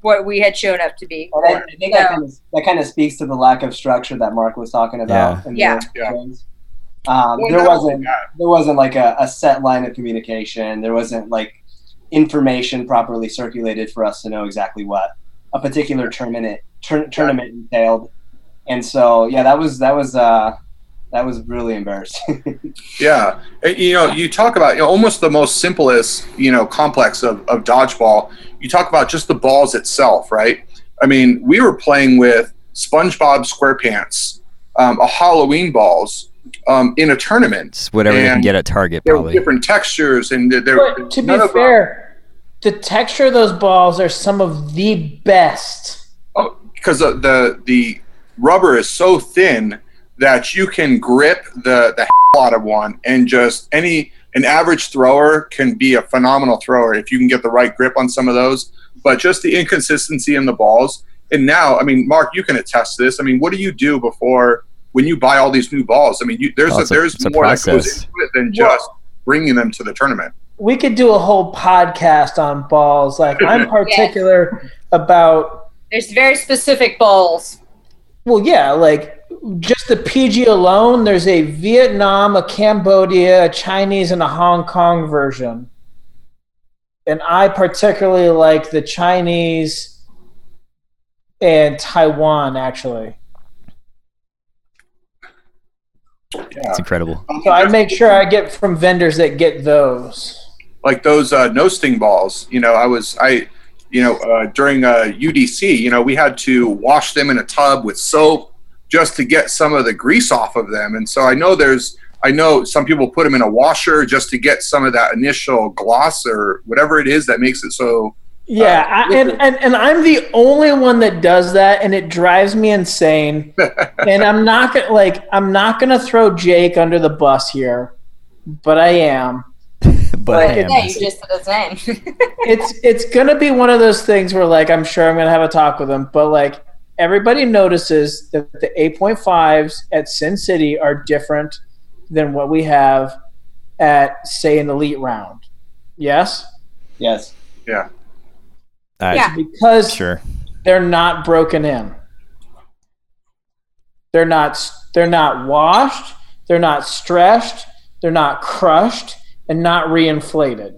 what we had shown up to be. Well, I, I think so, that, kind of, that kind of speaks to the lack of structure that Mark was talking about. Yeah. In yeah. The yeah. Um, well, there no, wasn't yeah. there wasn't like a, a set line of communication. There wasn't like information properly circulated for us to know exactly what a particular tournament tur- tournament yeah. entailed. And so yeah, that was that was uh, that was really embarrassing. yeah, you know, you talk about you know, almost the most simplest you know complex of, of dodgeball. You talk about just the balls itself, right? I mean, we were playing with SpongeBob SquarePants, um, a Halloween balls. Um, in a tournament. It's whatever and you can get at Target, there probably. There were different textures. and there, there, To be fair, the texture of those balls are some of the best. Oh, because the, the the rubber is so thin that you can grip the, the hell out of one and just any an average thrower can be a phenomenal thrower if you can get the right grip on some of those. But just the inconsistency in the balls. And now, I mean, Mark, you can attest to this. I mean, what do you do before... when you buy all these new balls, I mean, you, there's oh, a, there's a, more that goes into it than just well, bringing them to the tournament. We could do a whole podcast on balls. Like I'm particular yes. about. There's very specific balls. Well, yeah, like just the P G alone, there's a Vietnam, a Cambodia, a Chinese, and a Hong Kong version. And I particularly like the Chinese and Taiwan, actually. Yeah. It's incredible. So I make sure I get from vendors that get those, like those uh, no sting balls. You know, I was I, you know, uh, during uh, U D C, you know, we had to wash them in a tub with soap just to get some of the grease off of them. And so I know there's, I know some people put them in a washer just to get some of that initial gloss or whatever it is that makes it so. Yeah, uh, I, and, and, and I'm the only one that does that, and it drives me insane. And I'm not gonna like I'm not gonna throw Jake under the bus here, but I am. but like, I am. Yeah, you just said his name. It's it's gonna be one of those things where like I'm sure I'm gonna have a talk with him, but like everybody notices that the eight point fives at Sin City are different than what we have at say an Elite round. Yes. Yes. Yeah. Uh, yeah. Because sure. they're not broken in. They're not they're not washed, they're not stretched, they're not crushed, and not reinflated.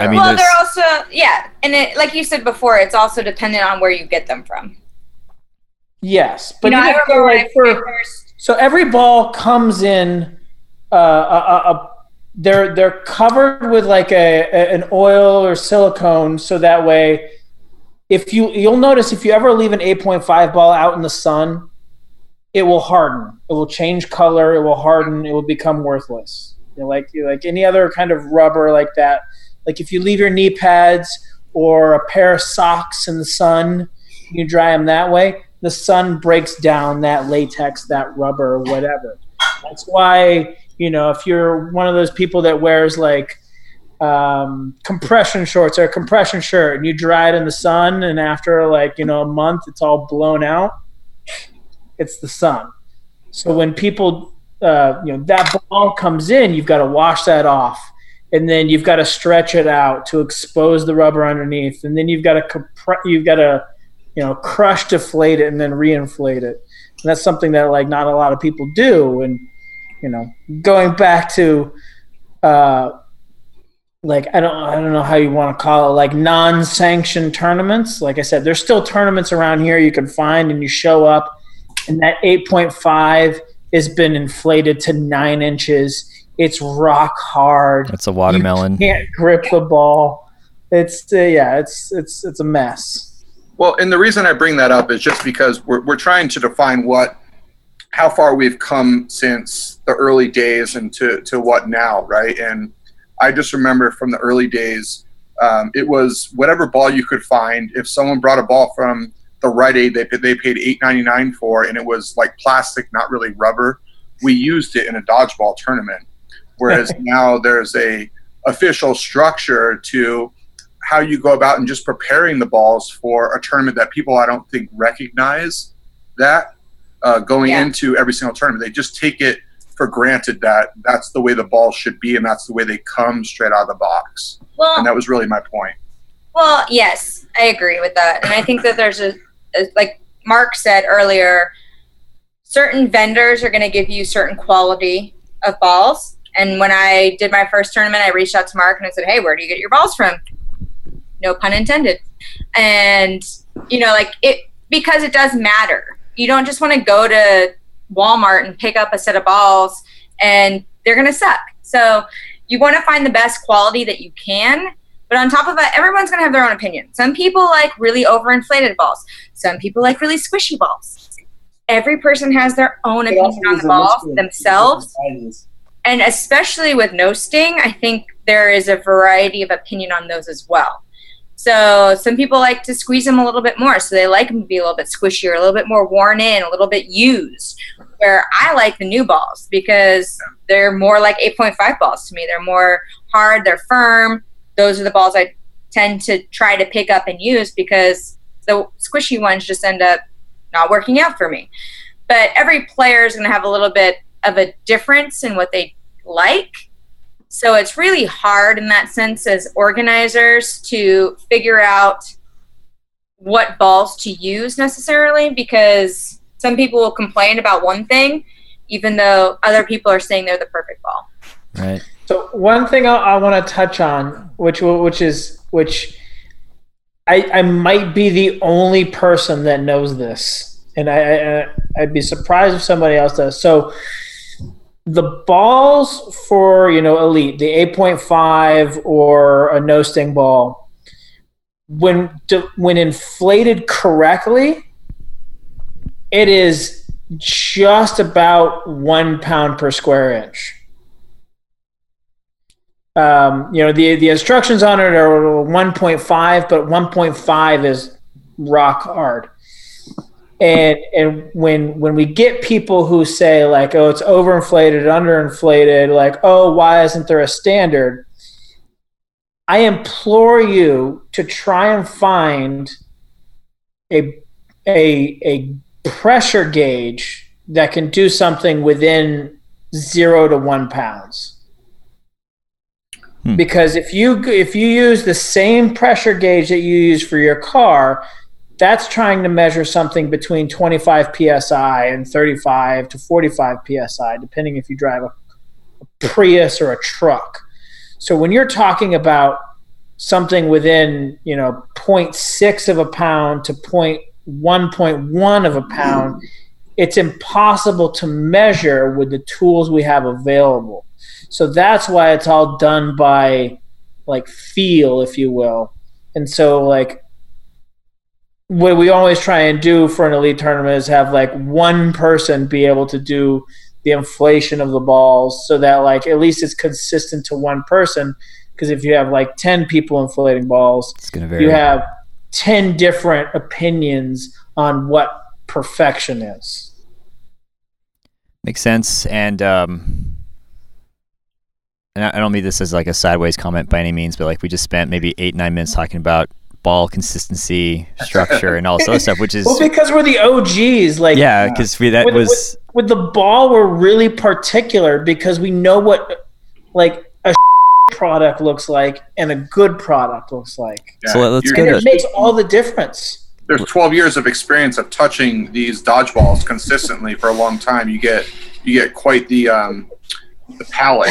Yeah. I mean, well, they're also, yeah. And it, like you said before, it's also dependent on where you get them from. Yes. But you know, I remember like when I for, first... So every ball comes in, uh, a, a, they're they're covered with like a, a an oil or silicone, so that way, if you, you'll notice if you ever leave an eight point five ball out in the sun, it will harden. It will change color. It will harden. It will become worthless. You know, like like any other kind of rubber like that. Like if you leave your knee pads or a pair of socks in the sun, you dry them that way, the sun breaks down that latex, that rubber, whatever. That's why, you know, if you're one of those people that wears like um, compression shorts or a compression shirt and you dry it in the sun and after like, you know, a month it's all blown out, it's the sun. So when people, uh, you know, that ball comes in, you've got to wash that off. And then you've got to stretch it out to expose the rubber underneath. And then you've got to compre- you've got to, you know, crush, deflate it, and then reinflate it. And that's something that like not a lot of people do. And you know, going back to, uh, like I don't I don't know how you want to call it, like non-sanctioned tournaments. Like I said, there's still tournaments around here you can find, and you show up, and that eight point five has been inflated to nine inches. It's rock hard. It's a watermelon. You can't grip the ball. It's uh, yeah. It's it's it's a mess. Well, and the reason I bring that up is just because we're we're trying to define what, how far we've come since the early days and to to what now, right? And I just remember from the early days, um, it was whatever ball you could find. If someone brought a ball from the Rite Aid, they they paid eight ninety-nine for, and it was like plastic, not really rubber. We used it in a dodgeball tournament. Whereas now there's a official structure to how you go about and just preparing the balls for a tournament that people I don't think recognize that uh, going yeah. into every single tournament. They just take it for granted that that's the way the balls should be and that's the way they come straight out of the box. Well, and that was really my point. Well, yes, I agree with that. And I think that there's a, a like Mark said earlier, certain vendors are going to give you certain quality of balls. And when I did my first tournament, I reached out to Mark and I said, hey, where do you get your balls from? No pun intended. And, you know, like it, because it does matter. You don't just want to go to Walmart and pick up a set of balls and they're going to suck. So you want to find the best quality that you can. But on top of that, everyone's going to have their own opinion. Some people like really overinflated balls. Some people like really squishy balls. Every person has their own opinion on the ball themselves. And especially with no sting, I think there is a variety of opinion on those as well. So some people like to squeeze them a little bit more. So they like them to be a little bit squishier, a little bit more worn in, a little bit used. Where I like the new balls because they're more like eight point five balls to me. They're more hard. They're firm. Those are the balls I tend to try to pick up and use because the squishy ones just end up not working out for me. But every player is going to have a little bit of a difference in what they like. So it's really hard in that sense as organizers to figure out what balls to use necessarily, because some people will complain about one thing even though other people are saying they're the perfect ball. Right. So one thing I, I want to touch on, which which is which I I might be the only person that knows this, and I, I I'd be surprised if somebody else does. So the balls for, you know, Elite, the eight point five or a no sting ball, when when inflated correctly, it is just about one pound per square inch. Um, you know, the the instructions on it are one point five, but one point five is rock hard. And and when when we get people who say like, oh, it's overinflated, underinflated, like, oh, why isn't there a standard? I implore you to try and find a a a pressure gauge that can do something within zero to one pounds. Hmm. Because if you if you use the same pressure gauge that you use for your car, that's trying to measure something between twenty-five P S I and thirty-five to forty-five P S I, depending if you drive a, a Prius or a truck. So when you're talking about something within, you know, zero point six of a pound to zero point one, zero point one of a pound, it's impossible to measure with the tools we have available. So that's why it's all done by, like, feel, if you will. And so, like, what we always try and do for an elite tournament is have, like, one person be able to do the inflation of the balls so that, like, at least it's consistent to one person. Because if you have, like, ten people inflating balls, it's gonna vary. You have ten different opinions on what perfection is. Makes sense. And um and I don't mean this as like a sideways comment by any means, but like we just spent maybe eight nine minutes talking about ball consistency, structure, and all this other stuff, which is well because we're the O Gs. Like yeah, because we that with, was with, with the ball we're really particular because we know what like a product looks like and a good product looks like. Yeah. So let's go. It makes all the difference. There's twelve years of experience of touching these dodgeballs consistently for a long time. You get you get quite the um, the palate.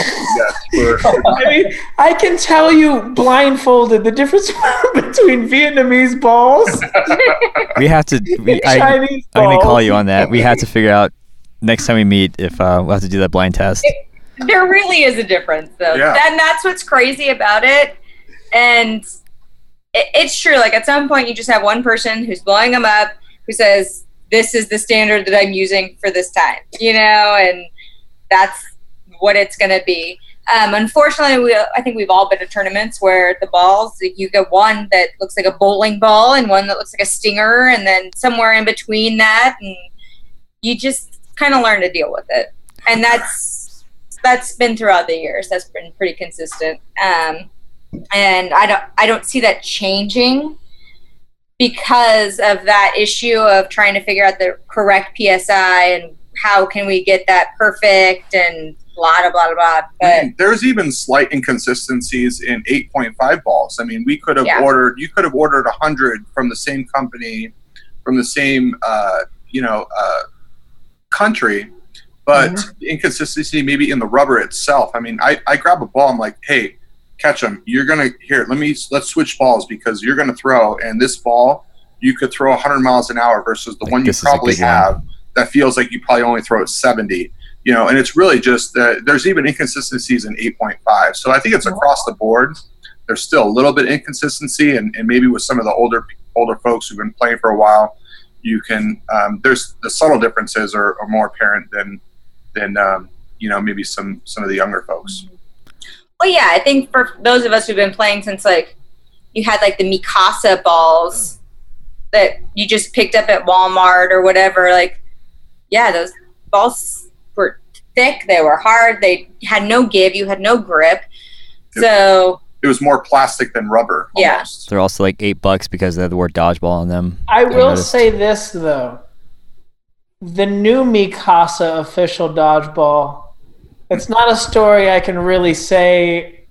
For, for I mean, I can tell you blindfolded the difference between Vietnamese balls. We have to. We, I, Chinese balls. I'm gonna call you on that. We have to figure out next time we meet if uh, we'll have to do that blind test. It, there really is a difference, though, yeah. And that's what's crazy about it. And it's true, like at some point you just have one person who's blowing them up who says, this is the standard that I'm using for this time, you know, and that's what it's going to be. Um, unfortunately, we, I think we've all been to tournaments where the balls, you get one that looks like a bowling ball and one that looks like a stinger and then somewhere in between that, and you just kind of learn to deal with it. And that's that's been throughout the years. That's been pretty consistent. Um And I don't, I don't see that changing because of that issue of trying to figure out the correct P S I and how can we get that perfect and blah, blah, blah. But there's even slight inconsistencies in eight point five balls. I mean, we could have yeah. ordered, you could have ordered one hundred from the same company, from the same, uh, you know, uh, country, but mm-hmm. the inconsistency maybe in the rubber itself. I mean, I, I grab a ball, I'm like, hey, catch them. You're gonna here. Let me let's switch balls because you're gonna throw, and this ball you could throw one hundred miles an hour versus the like one you probably have one. That feels like you probably only throw at seventy. You know, and it's really just that there's even inconsistencies in eight point five. So I think it's across the board. There's still a little bit of inconsistency, and, and maybe with some of the older older folks who've been playing for a while, you can um, there's the subtle differences are, are more apparent than than um, you know maybe some some of the younger folks. Mm-hmm. Well, yeah, I think for those of us who've been playing since, like, you had, like, the Mikasa balls that you just picked up at Walmart or whatever, like, yeah, those balls were thick, they were hard, they had no give, you had no grip, so... It was more plastic than rubber. Yeah. Almost. They're also, like, eight bucks because they have the word dodgeball on them. I will I say this, though. The new Mikasa official dodgeball... It's not a story I can really say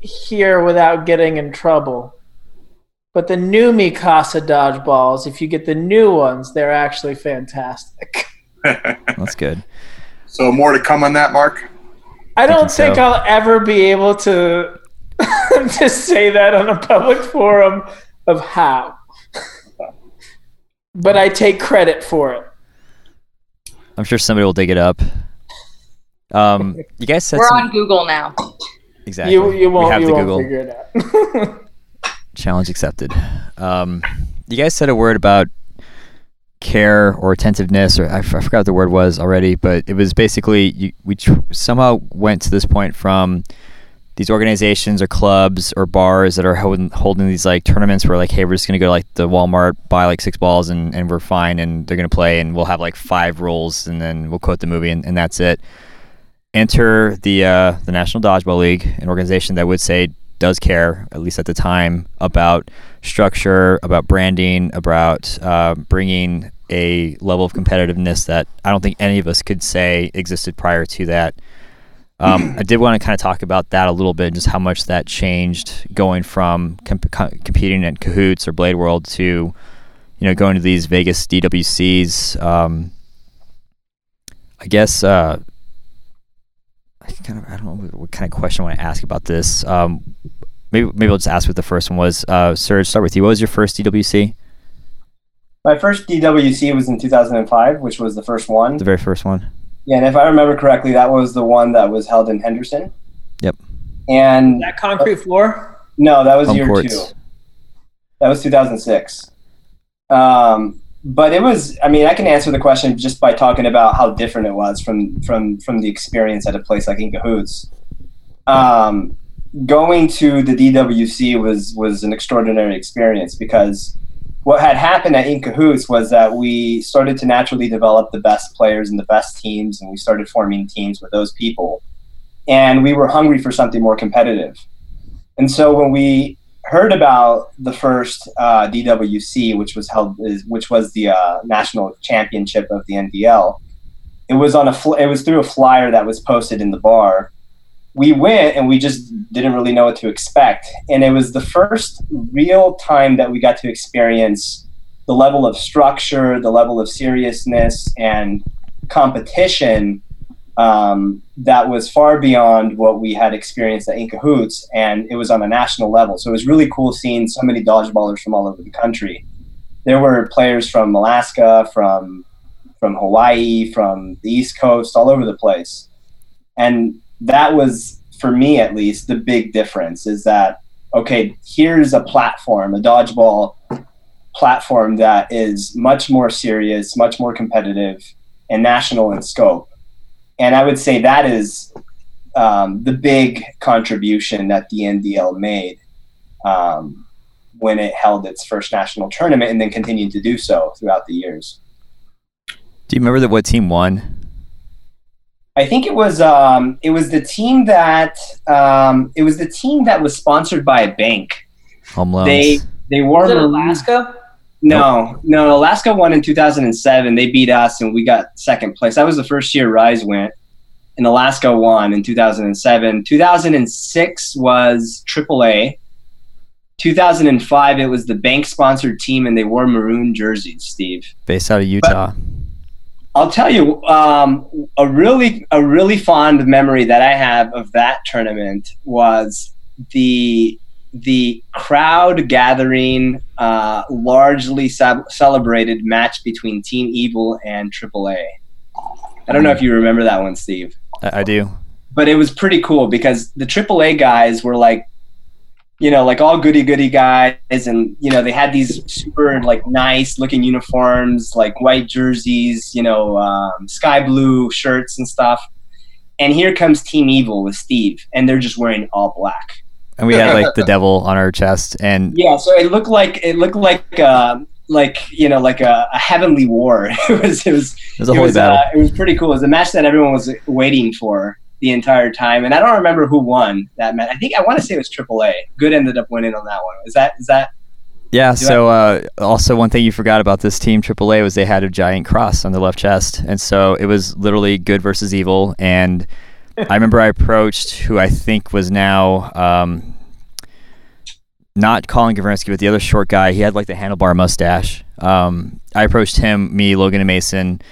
here without getting in trouble. But the new Mikasa dodgeballs, if you get the new ones, they're actually fantastic. That's good. So more to come on that, Mark? I don't I think, think so. I'll ever be able to to say that on a public forum of how. But I take credit for it. I'm sure somebody will dig it up. Um, you guys said we're some... on Google now. Exactly. You, you won't, we have you the won't Google. Figure it out. Challenge accepted. Um, you guys said a word about care or attentiveness, or I, f- I forgot what the word was already, but it was basically you, we tr- somehow went to this point from these organizations or clubs or bars that are holding, holding these like tournaments where like, hey, we're just going to go to like the Walmart, buy like six balls and, and we're fine and they're going to play and we'll have like five rules and then we'll quote the movie and, and that's it. Enter the uh, the National Dodgeball League, an organization that would say does care, at least at the time, about structure, about branding, about uh, bringing a level of competitiveness that I don't think any of us could say existed prior to that. Um, I did want to kind of talk about that a little bit, just how much that changed going from comp- competing in Cahoots or Blade World to, you know, going to these Vegas D W Cs. Um, I guess... Uh, I kind of I don't know what kind of question I want to ask about this. Um, Maybe maybe I'll just ask what the first one was. Uh, Serge, start with you. What was your first D W C? My first D W C was in two thousand five, which was the first one. The very first one. Yeah, and if I remember correctly, that was the one that was held in Henderson. Yep. And that concrete floor? No, that was Home year courts. two. That was two thousand six. Um, but it was, I mean, I can answer the question just by talking about how different it was from from, from the experience at a place like In Cahoots. Um, going to the D W C was, was an extraordinary experience because what had happened at In Cahoots was that we started to naturally develop the best players and the best teams, and we started forming teams with those people. And we were hungry for something more competitive. And so when we heard about the first uh, D W C, which was held, which was the uh, national championship of the N D L, it was on a fl- it was through a flyer that was posted in the bar. We went and we just didn't really know what to expect. And it was the first real time that we got to experience the level of structure, the level of seriousness and competition um, that was far beyond what we had experienced at In Cahoots. And it was on a national level. So it was really cool seeing so many dodgeballers from all over the country. There were players from Alaska, from, from Hawaii, from the East Coast, all over the place. And that was, for me at least, the big difference is that, okay, here's a platform, a dodgeball platform that is much more serious, much more competitive, and national in scope. And I would say that is um, the big contribution that the N D L made um, when it held its first national tournament and then continued to do so throughout the years. Do you remember that what team won? I think it was um, it was the team that um, it was the team that was sponsored by a bank. Home loans. They they were was it Alaska. No, nope. no, Alaska won in two thousand seven. They beat us, and we got second place. That was the first year Rise went, and Alaska won in two thousand seven. two thousand six was triple A. two thousand five, it was the bank sponsored team, and they wore maroon jerseys. Steve, based out of Utah. But, I'll tell you, um, a really a really fond memory that I have of that tournament was the the crowd gathering, uh, largely sab- celebrated match between Team Evil and triple A. I don't know if you remember that one, Steve. I, I do. But it was pretty cool because the triple A guys were like, you know, like all goody-goody guys, and, you know, they had these super, like, nice-looking uniforms, like white jerseys, you know, um, sky blue shirts and stuff. And here comes Team Evil with Steve, and they're just wearing all black. And we had, like, the devil on our chest. And yeah, so it looked like, it looked like, uh, like you know, like a, a heavenly war. It was, it was, it was a it holy was, battle. Uh, it was pretty cool. It was a match that everyone was waiting for the entire time, and I don't remember who won that match. I think I want to say it was triple A. Good ended up winning on that one. Is that is that? Yeah. So I- uh, also one thing you forgot about this team, triple A, was they had a giant cross on their left chest, and so it was literally good versus evil. And I remember I approached who I think was now um, not Colin Gabrinsky, but the other short guy. He had like the handlebar mustache. Um, I approached him, me, Logan, and Mason.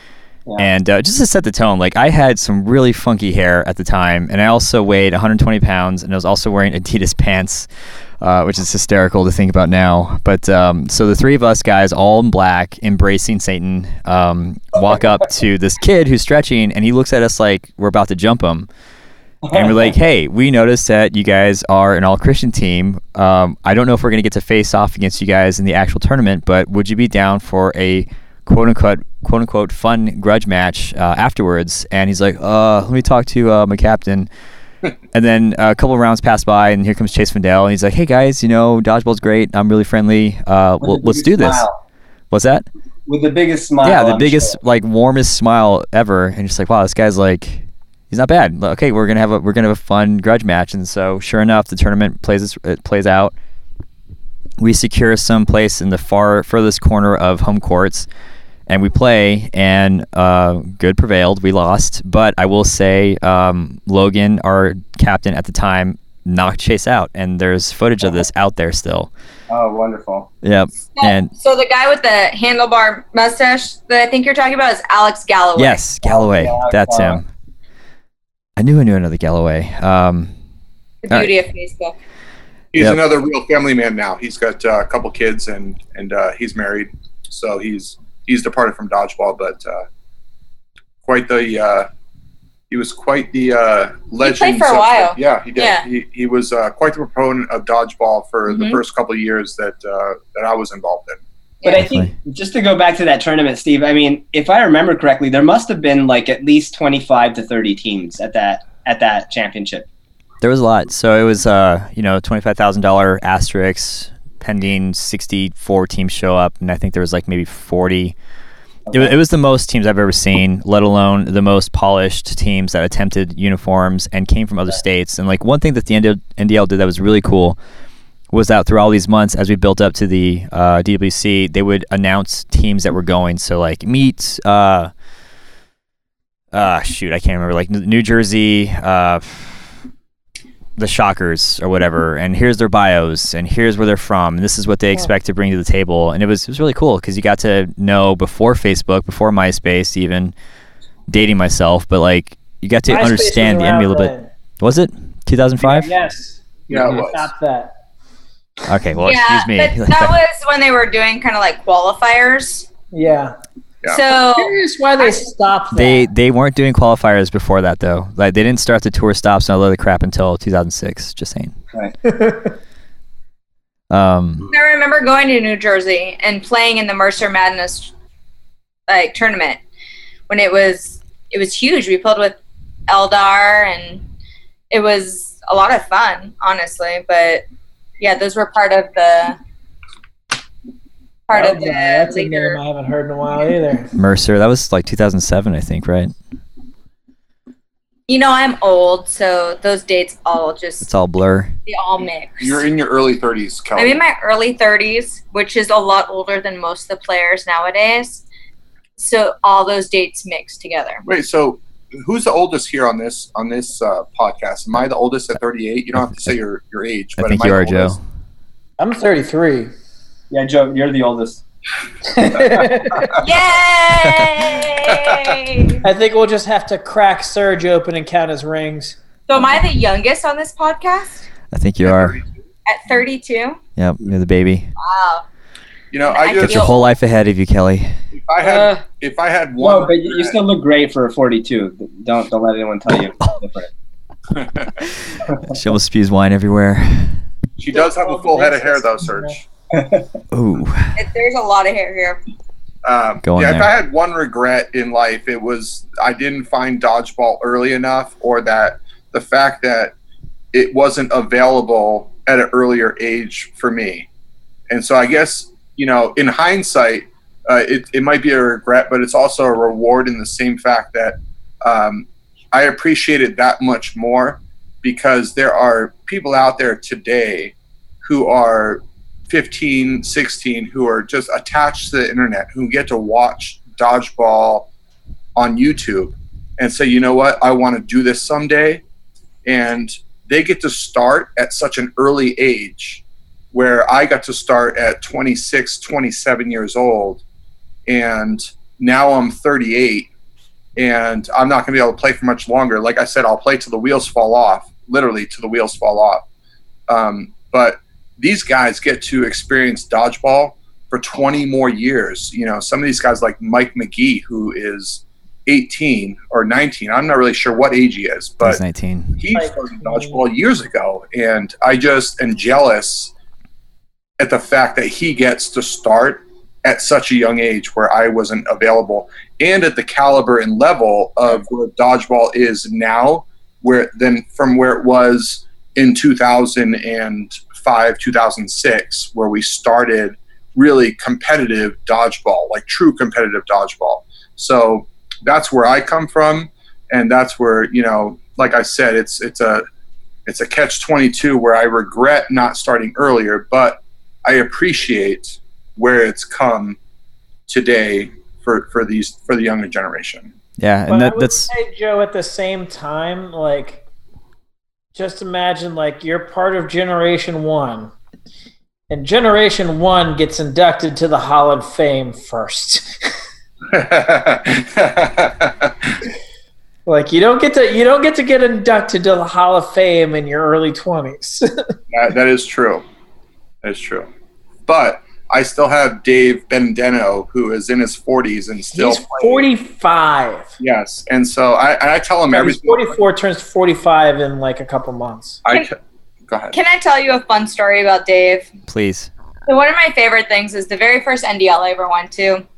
Yeah. And uh, just to set the tone, like I had some really funky hair at the time, and I also weighed one hundred twenty pounds, and I was also wearing Adidas pants, uh, which is hysterical to think about now. But um, so the three of us guys, all in black, embracing Satan, um, walk up to this kid who's stretching, and he looks at us like we're about to jump him. And we're like, hey, we noticed that you guys are an all-Christian team. Um, I don't know if we're going to get to face off against you guys in the actual tournament, but would you be down for a quote-unquote quote unquote fun grudge match uh, afterwards? And he's like, uh, let me talk to uh, my captain. And then uh, a couple of rounds pass by, and here comes Chase Fendell, and he's like, hey guys, you know, dodgeball's great. I'm really friendly. Uh, well, let's do this. Smile. What's that? With the biggest smile. Yeah, the I'm biggest, sure. like warmest smile ever. And you're just like, wow, this guy's like, he's not bad. Okay, we're gonna have a we're gonna have a fun grudge match. And so, sure enough, the tournament plays it plays out. We secure some place in the far furthest corner of home courts. And we play, and uh, good prevailed. We lost, but I will say um, Logan, our captain at the time, knocked Chase out, and there's footage of this out there still. Oh, wonderful! Yeah, so, and so the guy with the handlebar mustache that I think you're talking about is Alex Galloway. Yes, Galloway, Galloway. That's him. I knew I knew another Galloway. Um, the beauty right. of Facebook. he's yep. another real family man now. He's got uh, a couple kids and and uh, he's married, so he's he's departed from dodgeball, but uh, quite the uh, he was quite the uh, legend. He played for a while. Yeah, he did. Yeah. He he was uh, quite the proponent of dodgeball for mm-hmm. the first couple of years that uh, that I was involved in. But I think just to go back to that tournament, Steve, I mean, if I remember correctly, there must have been like at least twenty-five to thirty teams at that at that championship. There was a lot. So it was, uh, you know, twenty-five thousand dollars asterisk pending sixty-four teams show up. And I think there was like maybe forty. Okay. It, it was the most teams I've ever seen, let alone the most polished teams that attempted uniforms and came from other states. And like one thing that the N D L did that was really cool was that through all these months, as we built up to the uh, D W C, they would announce teams that were going. So, like, meet, uh, uh, shoot, I can't remember, like, New Jersey, uh, the Shockers or whatever, and here's their bios, and here's where they're from, and this is what they expect to bring to the table. And it was, it was really cool because you got to know before Facebook, before MySpace, even dating myself, but, like, you got to MySpace understand the enemy a little bit. Was it? two thousand five? Yes. Yeah, it was. Stop that. Okay, well, yeah, excuse me. But that was when they were doing kind of like qualifiers. Yeah. yeah. So I'm curious why they I, stopped that. They they weren't doing qualifiers before that, though. Like, they didn't start the tour stops and all the crap until two thousand six, just saying. Right. um, I remember going to New Jersey and playing in the Mercer Madness like tournament when it was it was huge. We played with Eldar, and it was a lot of fun, honestly, but yeah, those were part of the part oh, of yeah, the. That's a name I haven't heard in a while either. Mercer, that was like two thousand seven, I think, right? You know, I'm old, so those dates all just it's all blur. They all mix. You're in your early thirties, Kelly. I'm in my early thirties, which is a lot older than most of the players nowadays. So all those dates mix together. Wait, so who's the oldest here on this on this uh, podcast? Am I the oldest at thirty-eight? You don't have to say your, your age. But I think am you I are, oldest? Joe. I'm thirty-three. Yeah, Joe, you're the oldest. Yay! I think we'll just have to crack Serge open and count his rings. So am I the youngest on this podcast? I think you are. At thirty-two? Yep, you're the baby. Wow. You know, I, I just, your whole life ahead of you, Kelly. If I had, uh, if I had one. No, but you still look great for forty-two. Don't don't let anyone tell you different. She almost spews wine everywhere. She does have a full head of hair, though, Serge. Ooh. There's a lot of hair here. Um, Go on yeah, there. If I had one regret in life, it was I didn't find dodgeball early enough, or that the fact that it wasn't available at an earlier age for me, and so I guess. You know, in hindsight, uh, it, it might be a regret, but it's also a reward in the same fact that um, I appreciate it that much more because there are people out there today who are fifteen, sixteen, who are just attached to the internet, who get to watch dodgeball on YouTube and say, you know what, I want to do this someday. And they get to start at such an early age, where I got to start at twenty-six, twenty-seven years old, and now I'm thirty-eight, and I'm not going to be able to play for much longer. Like I said, I'll play till the wheels fall off, literally till the wheels fall off. Um, but these guys get to experience dodgeball for twenty more years. You know, some of these guys like Mike McGee, who is eighteen or nineteen. I'm not really sure what age he is, but he's nineteen. He started dodgeball years ago, and I just am jealous at the fact that he gets to start at such a young age where I wasn't available, and at the caliber and level of where dodgeball is now, where then from where it was in two thousand five, two thousand six, where we started really competitive dodgeball, like true competitive dodgeball. So that's where I come from, and that's where, you know, like I said, it's it's a it's a catch twenty-two where I regret not starting earlier, but I appreciate where it's come today for, for these for the younger generation. Yeah, and but that, I would that's say, Joe, at the same time, like, just imagine like you're part of Generation One, and Generation One gets inducted to the Hall of Fame first. Like you don't get to you don't get to get inducted to the Hall of Fame in your early twenties. that, that is true. That is true. But I still have Dave Benedetto, who is in his forties and still He's playing. forty-five. Yes, and so I, I tell him every. forty-four turns forty-five in like a couple months. I can, go ahead. Can I tell you a fun story about Dave? Please. So one of my favorite things is the very first N D L I ever went to.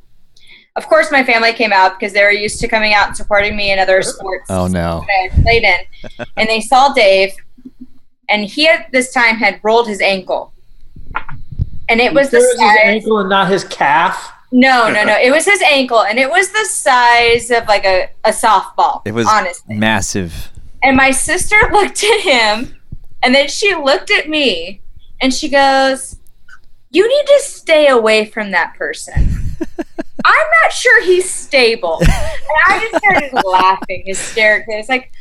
Of course, my family came out because they were used to coming out and supporting me in other sports. Oh, no. That I played in. And they saw Dave, and he at this time had rolled his ankle. And it was the size. It was his ankle and not his calf? No, no, no. It was his ankle, and it was the size of like a, a softball. It was honestly massive. And my sister looked at him, and then she looked at me, and she goes, "You need to stay away from that person." I'm not sure he's stable. And I just started laughing hysterically. It's like,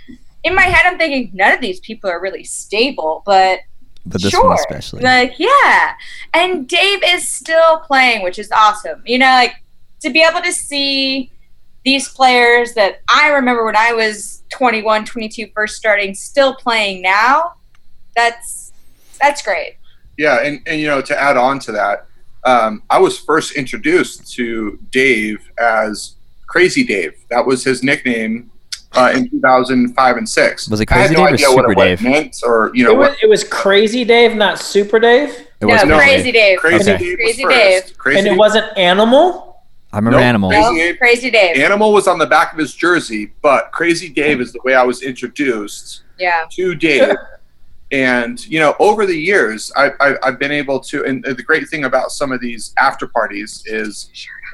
in my head, I'm thinking, none of these people are really stable, but, but this sure. One especially. Like, yeah. And Dave is still playing, which is awesome. You know, like, to be able to see these players that I remember when I was twenty-one, twenty-two, first starting, still playing now, that's that's great. Yeah, and, and you know, to add on to that, Um, I was first introduced to Dave as Crazy Dave. That was his nickname uh, in two thousand five and six. Was it Crazy Dave or Super Dave? Meant or, you know, it, was, it was Crazy Dave, not Super Dave. It was no, Crazy Dave. Dave. Crazy okay. Dave. Crazy Dave. Crazy and it Dave. Wasn't Animal. I remember nope. Animal. Crazy, nope. Dave. Crazy Dave. Animal was on the back of his jersey, but Crazy Dave is the way I was introduced yeah. to Dave. And, you know, over the years, I, I, I've been able to, and the great thing about some of these after parties is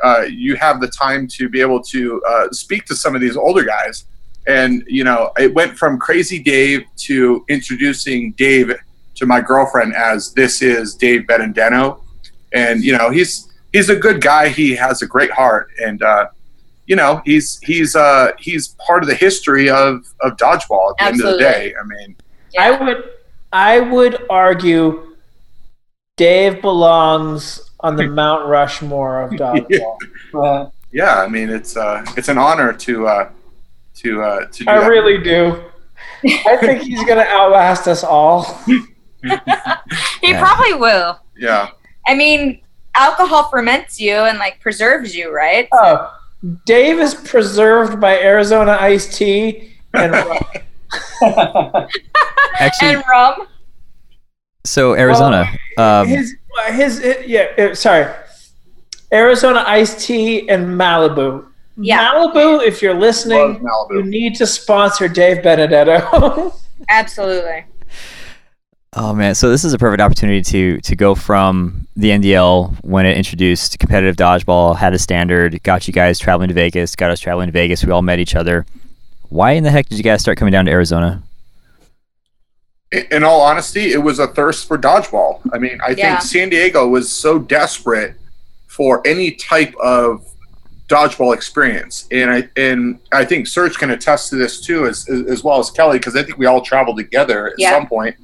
uh, you have the time to be able to uh, speak to some of these older guys. And, you know, it went from Crazy Dave to introducing Dave to my girlfriend as this is Dave Benedetto. And, you know, he's he's a good guy. He has a great heart. And, uh, you know, he's he's uh, he's part of the history of, of dodgeball at the Absolutely. End of the day. I mean, yeah. I would... I would argue Dave belongs on the Mount Rushmore of dodgeball. yeah. Uh, yeah, I mean it's uh, it's an honor to uh, to uh, to. Do I that. Really do. I think he's gonna outlast us all. he yeah. probably will. Yeah. I mean, alcohol ferments you and like preserves you, right? Oh, Dave is preserved by Arizona iced tea and. Actually, and rum. So Arizona. Um, um, his, his, his, yeah. Sorry, Arizona iced tea and Malibu. Yeah. Malibu. If you're listening, you need to sponsor Dave Benedetto. Absolutely. Oh man, so this is a perfect opportunity to to go from the N D L when it introduced competitive dodgeball, had a standard, got you guys traveling to Vegas, got us traveling to Vegas. We all met each other. Why in the heck did you guys start coming down to Arizona? In all honesty, it was a thirst for dodgeball. I mean, I yeah. think San Diego was so desperate for any type of dodgeball experience. And I and I think Serge can attest to this too, as, as well as Kelly, because I think we all traveled together at yeah. some point,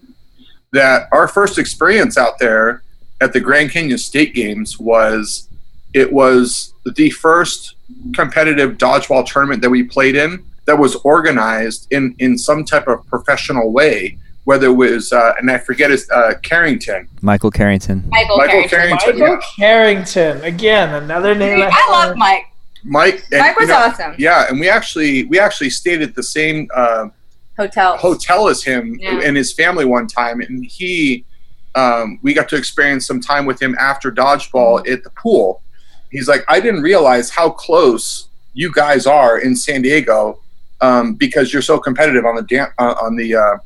that our first experience out there at the Grand Canyon State Games was it was the first competitive dodgeball tournament that we played in that was organized in, in some type of professional way, whether it was, uh, and I forget his, uh, Carrington. Michael Carrington. Michael, Michael Carrington. Michael yeah. Carrington. Again, another name. I, I love Mike. Mike. And, Mike was you know, awesome. Yeah, and we actually we actually stayed at the same uh, hotel hotel as him yeah. and his family one time, and he um, we got to experience some time with him after dodgeball at the pool. He's like, I didn't realize how close you guys are in San Diego. Um, because you're so competitive on the dan- uh, on the uh,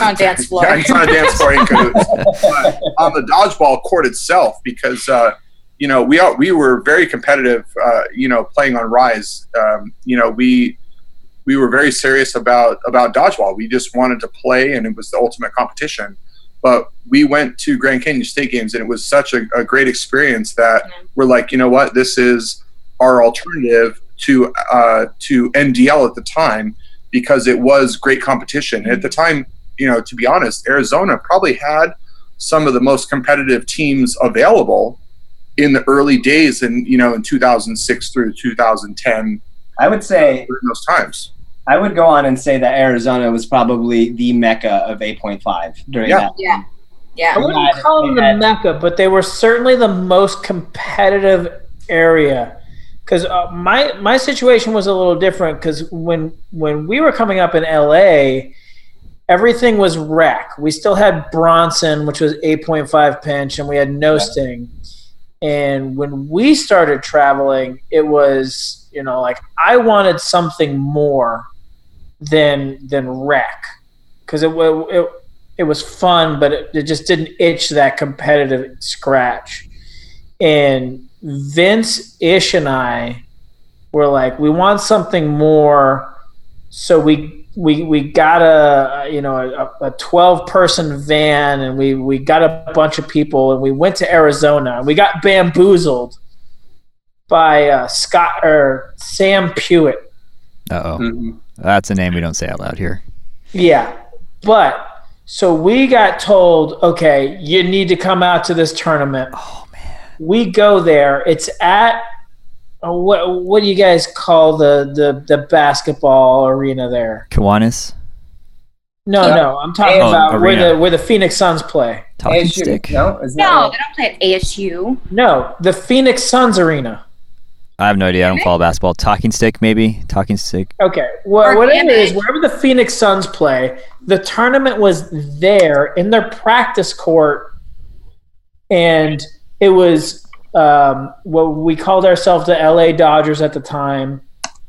on dance floor, yeah, on the dance floor in Cahoots, uh, on the dodgeball court itself, because uh, you know we are, we were very competitive. Uh, you know, playing on Rise, um, you know we we were very serious about about dodgeball. We just wanted to play, and it was the ultimate competition. But we went to Grand Canyon State Games, and it was such a, a great experience that mm-hmm. we're like, you know what, this is our alternative to uh, to N D L at the time, because it was great competition. And at the time, you know, to be honest, Arizona probably had some of the most competitive teams available in the early days in, you know, in two thousand six through two thousand ten. I would say uh, during those times. I would go on and say that Arizona was probably the mecca of eight point five during yeah. that. Yeah. Yeah. I wouldn't call them the mecca, but they were certainly the most competitive area. Because uh, my my situation was a little different. Because when when we were coming up in L A, everything was wreck. We still had Bronson, which was eight point five pinch, and we had no sting. And when we started traveling, it was, you know, like I wanted something more than than wreck, because it it it was fun, but it, it just didn't itch that competitive scratch. And Vince Ish and I were like, we want something more, so we we we got a you know a twelve person van, and we we got a bunch of people, and we went to Arizona. We got bamboozled by uh, Scott or Sam Pewitt. Uh oh, mm-hmm. That's a name we don't say out loud here. Yeah, but so we got told, okay, you need to come out to this tournament. Oh. We go there. It's at uh, what? What do you guys call the the, the basketball arena there? Kiwanis. No, yeah. no. I'm talking oh, about arena. where the where the Phoenix Suns play. Talking A S U. Stick. No, is that no right? They don't play at A S U. No, the Phoenix Suns arena. I have no idea. I don't follow basketball. Talking Stick, maybe. Talking Stick. Okay. Well, what it is, wherever the Phoenix Suns play, the tournament was there in their practice court, and. It was um, what we called ourselves the L A Dodgers at the time.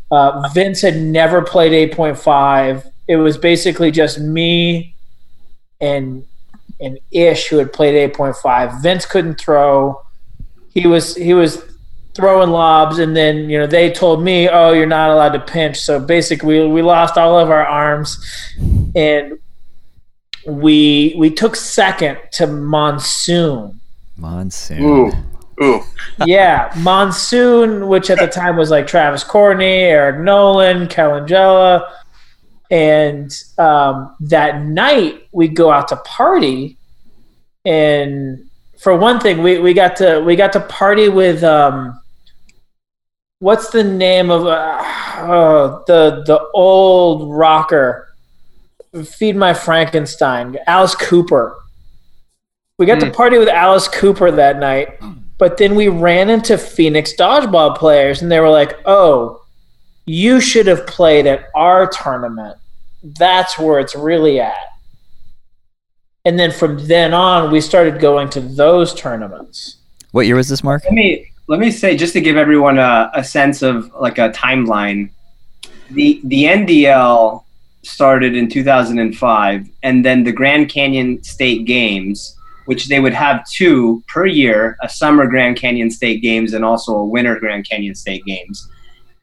Uh, Vince had never played eight point five. It was basically just me and and Ish who had played eight point five. Vince couldn't throw. He was he was throwing lobs, and then you know they told me, "Oh, you're not allowed to pinch." So basically, we, we lost all of our arms, and we we took second to Monsoon. Monsoon. Ooh. Ooh. Yeah, Monsoon, which at the time was like Travis Courtney, Eric Nolan, Calangela. And um, that night we go out to party, and for one thing, we, we got to we got to party with um, what's the name of uh, oh, the the old rocker, Feed My Frankenstein, Alice Cooper. We got mm. to party with Alice Cooper that night, but then we ran into Phoenix Dodgeball players, and they were like, oh, you should have played at our tournament. That's where it's really at. And then from then on, we started going to those tournaments. What year was this, Mark? Let me let me say, just to give everyone a, a sense of like a timeline, the the N D L started in two thousand five, and then the Grand Canyon State Games, which they would have two per year, a summer Grand Canyon State Games and also a winter Grand Canyon State Games.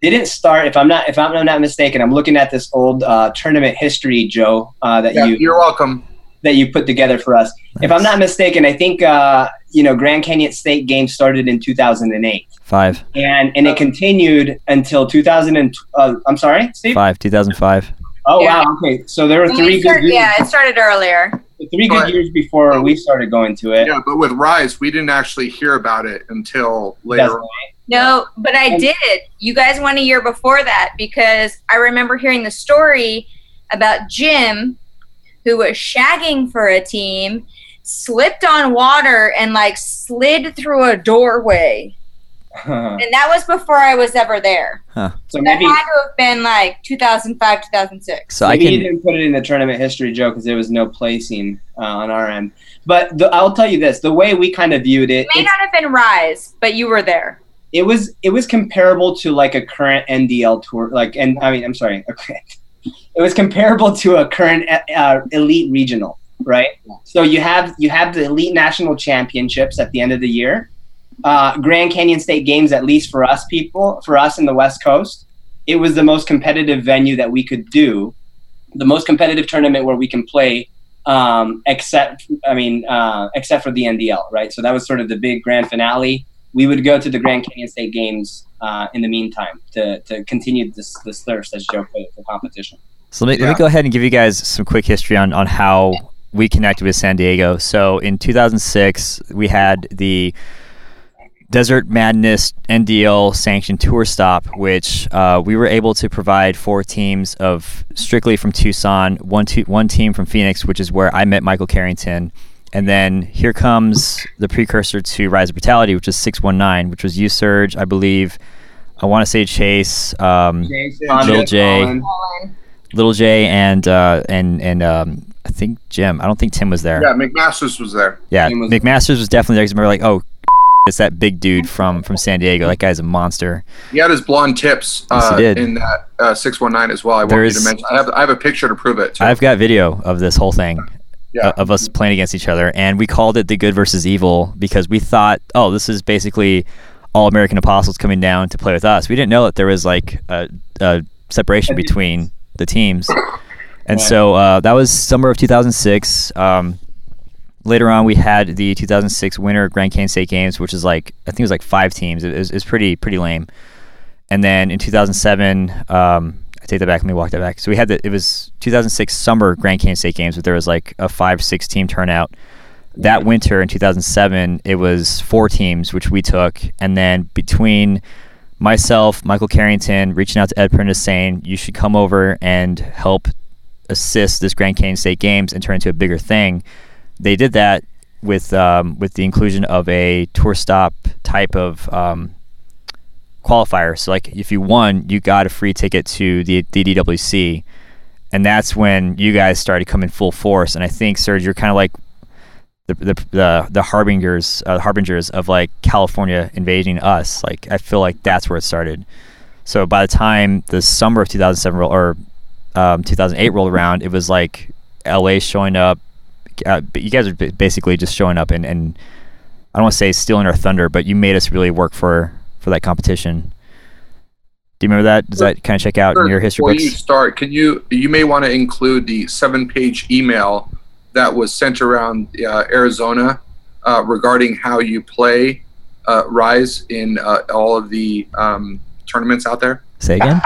They didn't start, if I'm not if I'm not mistaken, I'm looking at this old uh, tournament history, Joe, uh, that yeah, you you're welcome that you put together for us. Nice. If I'm not mistaken, I think uh, you know Grand Canyon State Games started in two thousand eight. Five. And and it continued until two thousand. Uh, I'm sorry, Steve. Five, two thousand five. Oh yeah. Wow. Okay, so there were when three. Start, good yeah, it started earlier. Three good but, years before we started going to it. Yeah, but with Rise, we didn't actually hear about it until later on. No, but I did. You guys went a year before that, because I remember hearing the story about Jim, who was shagging for a team, slipped on water, and like slid through a doorway. Huh. And that was before I was ever there. Huh. So, so maybe that had to have been like two thousand five, two thousand six. So maybe I can, you didn't put it in the tournament history, Joe, because there was no placing uh, on our end. But the, I'll tell you this: the way we kind of viewed it, it may not have been Rise, but you were there. It was it was comparable to like a current N D L tour, like and I mean, I'm sorry, okay. It was comparable to a current uh, elite regional, right? So you have you have the elite national championships at the end of the year. Uh, Grand Canyon State Games, at least for us people, for us in the West Coast, it was the most competitive venue that we could do, the most competitive tournament where we can play, um, except, I mean, uh, except for the N D L, right? So that was sort of the big grand finale. We would go to the Grand Canyon State Games uh, in the meantime to to continue this this thirst, as Joe put it, for competition. So let me, yeah. let me go ahead and give you guys some quick history on, on how we connected with San Diego. So in two thousand six, we had the Desert Madness N D L sanctioned tour stop, which uh, we were able to provide four teams of strictly from Tucson, one, two, one team from Phoenix, which is where I met Michael Carrington. And then here comes the precursor to Rise of Brutality, which is six one nine, which was you, Serge, I believe. I want to say Chase, um, Chase Little J, Colin. Little J, and uh, and and um, I think Jim. I don't think Tim was there. Yeah, McMasters was there. Yeah, was McMasters there. was definitely there because we were like, oh, it's that big dude from, from San Diego. That guy's a monster. He had his blonde tips uh, yes, he did. in that uh, six one nine as well. I there want is, you to mention. I have I have a picture to prove it too. I've got video of this whole thing. Yeah. Of us playing against each other, and we called it the good versus evil because we thought, oh, this is basically all American Apostles coming down to play with us. We didn't know that there was like a, a separation between the teams, and yeah. so uh, that was summer of two thousand six. Um, later on, we had the two thousand six winter Grand Canyon State Games, which is like I think it was like five teams. It was, it was pretty pretty lame. And then in two thousand seven, um, take that back. Let me walk that back. So we had the it was two thousand six summer Grand Canyon State Games, but there was like a five six team turnout. That winter in two thousand seven, it was four teams, which we took. And then between myself, Michael Carrington, reaching out to Ed Prentice saying you should come over and help assist this Grand Canyon State Games and turn it into a bigger thing. They did that with um, with the inclusion of a tour stop type of. Um, qualifier. So like if you won, you got a free ticket to the, the D W C, and that's when you guys started coming full force. And I think, Serge, you're kind of like the the the, the harbingers uh, harbingers of like California invading us. Like I feel like that's where it started. So by the time the summer of two thousand seven roll, or um, two thousand eight rolled around, it was like L A showing up. Uh, but you guys are basically just showing up and, and I don't want to say stealing our thunder, but you made us really work for for that competition. Do you remember that? Does that kind of check out sure. in your history Before books? Before you start, can you, you may want to include the seven-page email that was sent around uh, Arizona uh, regarding how you play uh, Rise in uh, all of the um, tournaments out there? Say again?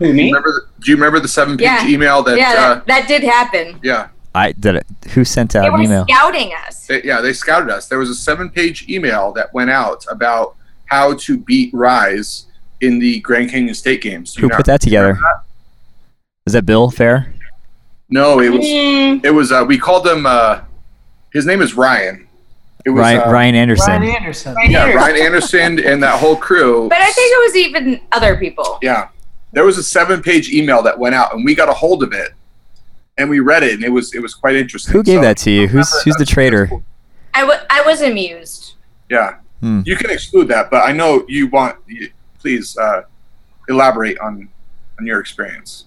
Who, do, you remember the, do you remember the seven-page yeah. email? That, yeah, that, uh, that did happen. Yeah. I did it. Who sent out they an email? They were scouting us. They, yeah, they scouted us. There was a seven-page email that went out about how to beat Rise in the Grand Canyon State Games. Who know, put that together? That? Is that Bill Fair? No, it was. Mm. It was. Uh, we called him. Uh, his name is Ryan. It was Ryan, uh, Ryan Anderson. Ryan Anderson. Yeah, Ryan Anderson and that whole crew. But I think it was even other people. Yeah, there was a seven-page email that went out, and we got a hold of it, and we read it, and it was it was quite interesting. Who gave so, that to you? Who's who's the traitor? Cool. I, w- I was amused. Yeah. Hmm. You can exclude that, but I know you want. You, please uh, elaborate on on your experience.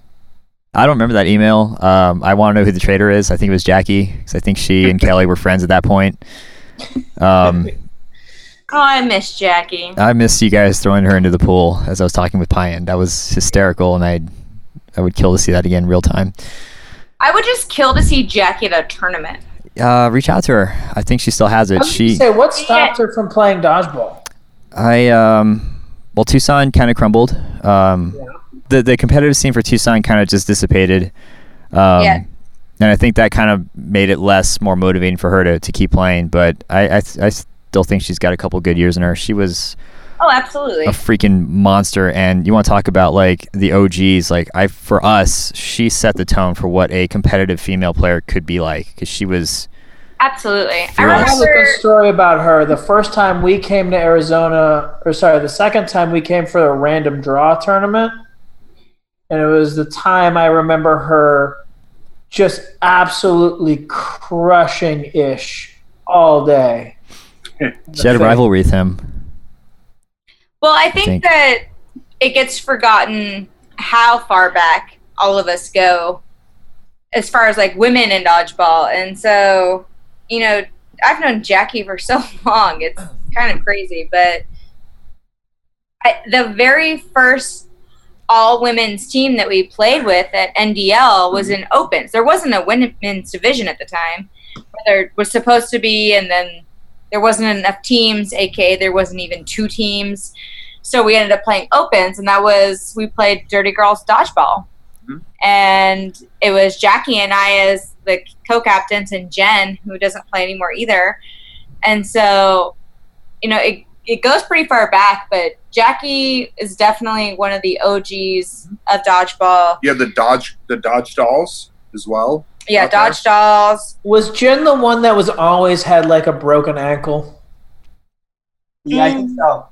I don't remember that email. Um, I want to know who the traitor is. I think it was Jackie, because I think she and Kelly were friends at that point. Um, oh, I miss Jackie. I miss you guys throwing her into the pool as I was talking with Payan. That was hysterical, and I I would kill to see that again real time. I would just kill to see Jackie at a tournament. Uh, reach out to her. I think she still has it. She say what stopped her from playing dodgeball? I um, well, Tucson kind of crumbled. Um, yeah. the the competitive scene for Tucson kind of just dissipated. Um, yeah. And I think that kind of made it less more motivating for her to, to keep playing. But I I, I still think she's got a couple good years in her. She was oh absolutely a freaking monster. And you want to talk about like the O Gs? Like I for us, she set the tone for what a competitive female player could be like because she was. Absolutely. I remember a good story about her. The first time we came to Arizona, or sorry, the second time we came for a random draw tournament, and it was the time I remember her just absolutely crushing Ish all day. She had a rivalry with him. Well, I think, I think that it gets forgotten how far back all of us go as far as like women in dodgeball, and so. You know, I've known Jackie for so long. It's kind of crazy, but I, the very first all-women's team that we played with at N D L was in opens. There wasn't a women's division at the time. There was supposed to be, and then there wasn't enough teams, a k a there wasn't even two teams. So we ended up playing opens, and that was we played Dirty Girls Dodgeball. Mm-hmm. And it was Jackie and I as the co-captains and Jen, who doesn't play anymore either. And so you know, it it goes pretty far back, but Jackie is definitely one of the O Gs of dodgeball. Yeah, the Dodge the Dodge Dolls as well. Yeah, Dodge there. Dolls. Was Jen the one that was always had like a broken ankle? Yeah, mm. I think so.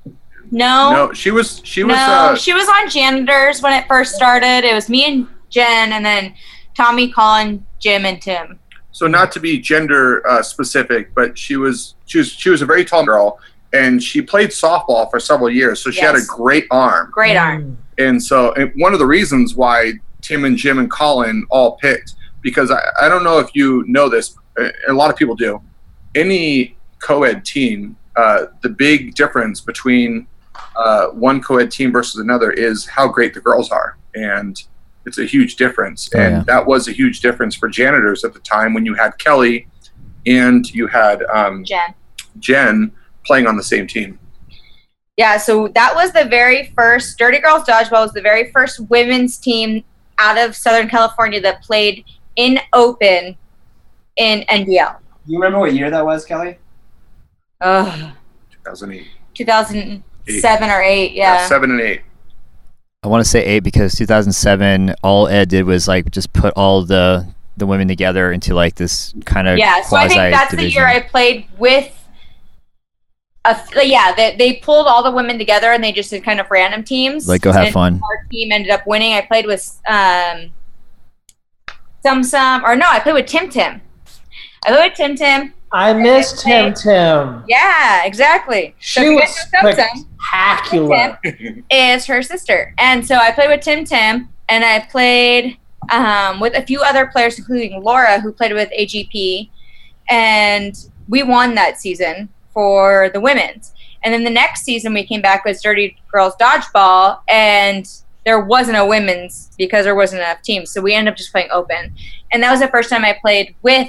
No. No, she was she was no, uh, she was on janitors when it first started. It was me and Jen, and then Tommy, Colin, Jim, and Tim. So not to be gender uh, specific, but she was she was she was a very tall girl, and she played softball for several years. So she yes. had a great arm. Great arm. And so and one of the reasons why Tim and Jim and Colin all picked, because I, I don't know if you know this, a lot of people do. Any co-ed team, uh, the big difference between uh, one co-ed team versus another is how great the girls are, and it's a huge difference. Oh, and yeah. that was a huge difference for janitors at the time when you had Kelly and you had um, Jen. Jen playing on the same team. Yeah, so that was the very first, Dirty Girls Dodgeball was the very first women's team out of Southern California that played in open in N D L. Do you remember what year that was, Kelly? Ugh. two thousand eight two thousand seven eight. Or eight, yeah. yeah. Seven and eight. I want to say eight because two thousand seven all Ed did was like just put all the the women together into like this kind of yeah. So I think that's division. The year I played with. A, yeah, they they pulled all the women together and they just did kind of random teams. Like go have and fun. Our team ended up winning. I played with um, Sum Sum, or no, I played with Tim Tim. I played with Tim Tim. I missed Tim Tim. Yeah, exactly. She so was spectacular. Tim is her sister, and so I played with Tim Tim, and I played um, with a few other players, including Laura, who played with A G P, and we won that season for the women's. And then the next season, we came back with Dirty Girls Dodgeball, and there wasn't a women's because there wasn't enough teams, so we ended up just playing open, and that was the first time I played with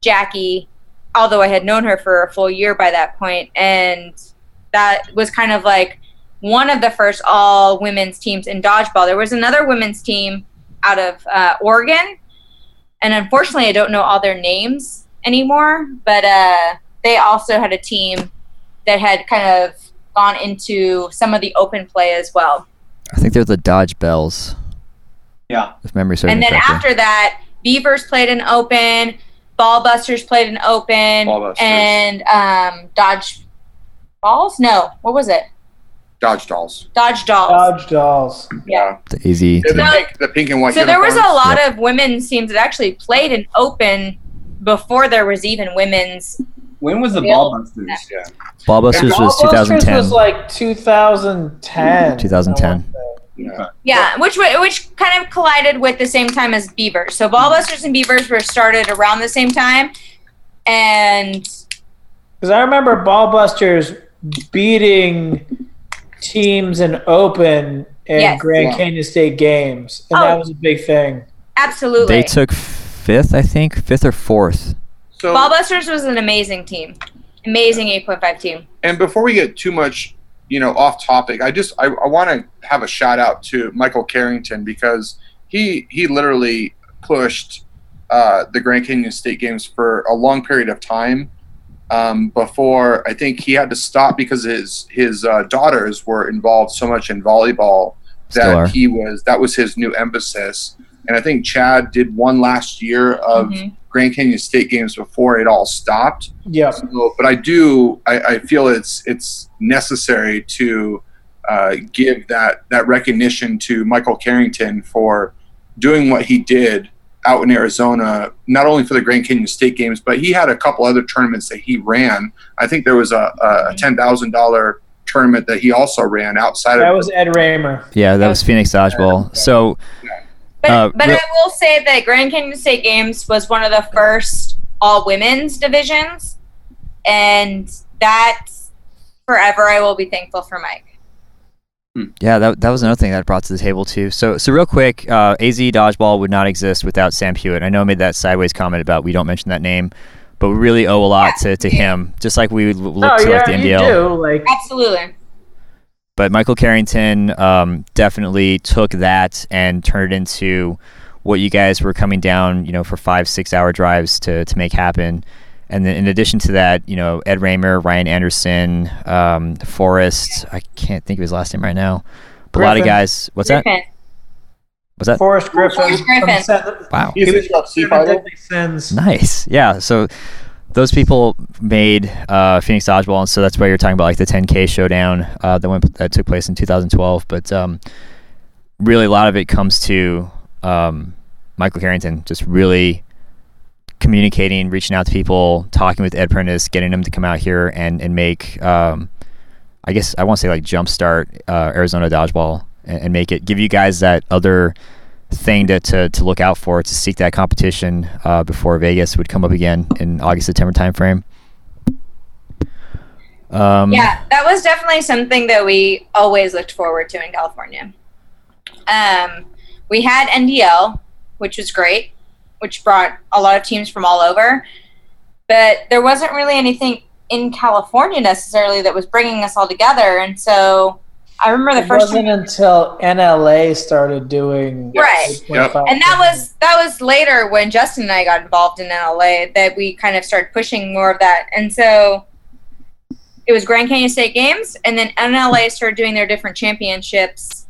Jackie. Although I had known her for a full year by that point, and that was kind of like one of the first all-women's teams in dodgeball. There was another women's team out of uh, Oregon, and unfortunately I don't know all their names anymore, but uh, they also had a team that had kind of gone into some of the open play as well. I think they're the Dodgebells. Yeah. If memory serves me correctly. And then after that, Beavers played an open, Ballbusters played an open, Ballbusters. and um, Dodge Balls? No, what was it? Dodge Dolls. Dodge Dolls. Dodge Dolls. Yeah. The easy. The, the, the pink and white. So uniforms. There was a lot yep. of women's teams that actually played an open before there was even women's. When was the Ballbusters? Yeah. Ballbusters was two thousand ten Ballbusters was like two thousand ten two thousand ten Yeah. yeah, which which kind of collided with the same time as Beavers. So Ballbusters and Beavers were started around the same time, and because I remember Ballbusters beating teams in open in yes. Grand yeah. Canyon State Games, and oh. that was a big thing. Absolutely, they took fifth, I think, fifth or fourth. So Ballbusters was an amazing team, amazing eight point five team. And before we get too much, you know, off topic, I just I, I want to have a shout out to Michael Carrington, because he he literally pushed uh, the Grand Canyon State Games for a long period of time um, before I think he had to stop because his his uh, daughters were involved so much in volleyball that he was that was his new emphasis. And I think Chad did one last year of mm-hmm. Grand Canyon State Games before it all stopped. Yeah. So, but I do, I, I feel it's it's necessary to uh, give that, that recognition to Michael Carrington for doing what he did out in Arizona, not only for the Grand Canyon State Games, but he had a couple other tournaments that he ran. I think there was a, a ten thousand dollars tournament that he also ran outside that of... That was Ed Raymer. Yeah, that was Phoenix Dodgeball. So... Yeah. But, uh, but I will say that Grand Canyon State Games was one of the first all-women's divisions, and that forever I will be thankful for Mike. Yeah, that that was another thing that brought to the table too. So so real quick, uh, A Z Dodgeball would not exist without Sam Hewitt. I know I made that sideways comment about we don't mention that name, but we really owe a lot yeah. to, to him, just like we would look oh, to yeah, like the N D L. You do, like- Absolutely. But Michael Carrington um, definitely took that and turned it into what you guys were coming down, you know, for five, six hour drives to, to make happen. And then in addition to that, you know, Ed Raymer, Ryan Anderson, um, Forrest, I can't think of his last name right now. But a lot of guys. What's Griffin. that? What's that? Forrest Griffin. Forrest Griffin. From, wow. He was a super deadly sins. Nice. Yeah. So those people made uh, Phoenix Dodgeball, and so that's why you're talking about like the ten K showdown uh, that went that took place in two thousand twelve. But um, really, a lot of it comes to um, Michael Carrington, just really communicating, reaching out to people, talking with Ed Prentice, getting them to come out here and and make, um, I guess I want to say like jumpstart uh, Arizona Dodgeball and, and make it give you guys that other thing to to, to look out for, to seek that competition uh, before Vegas would come up again in August, September timeframe. Um, yeah, that was definitely something that we always looked forward to in California. Um, we had N D L, which was great, which brought a lot of teams from all over. But there wasn't really anything in California necessarily that was bringing us all together. And so I remember the it first wasn't time. until N L A started doing. Right. Yep. And that was that was later when Justin and I got involved in N L A that we kind of started pushing more of that. And so it was Grand Canyon State Games, and then N L A started doing their different championships,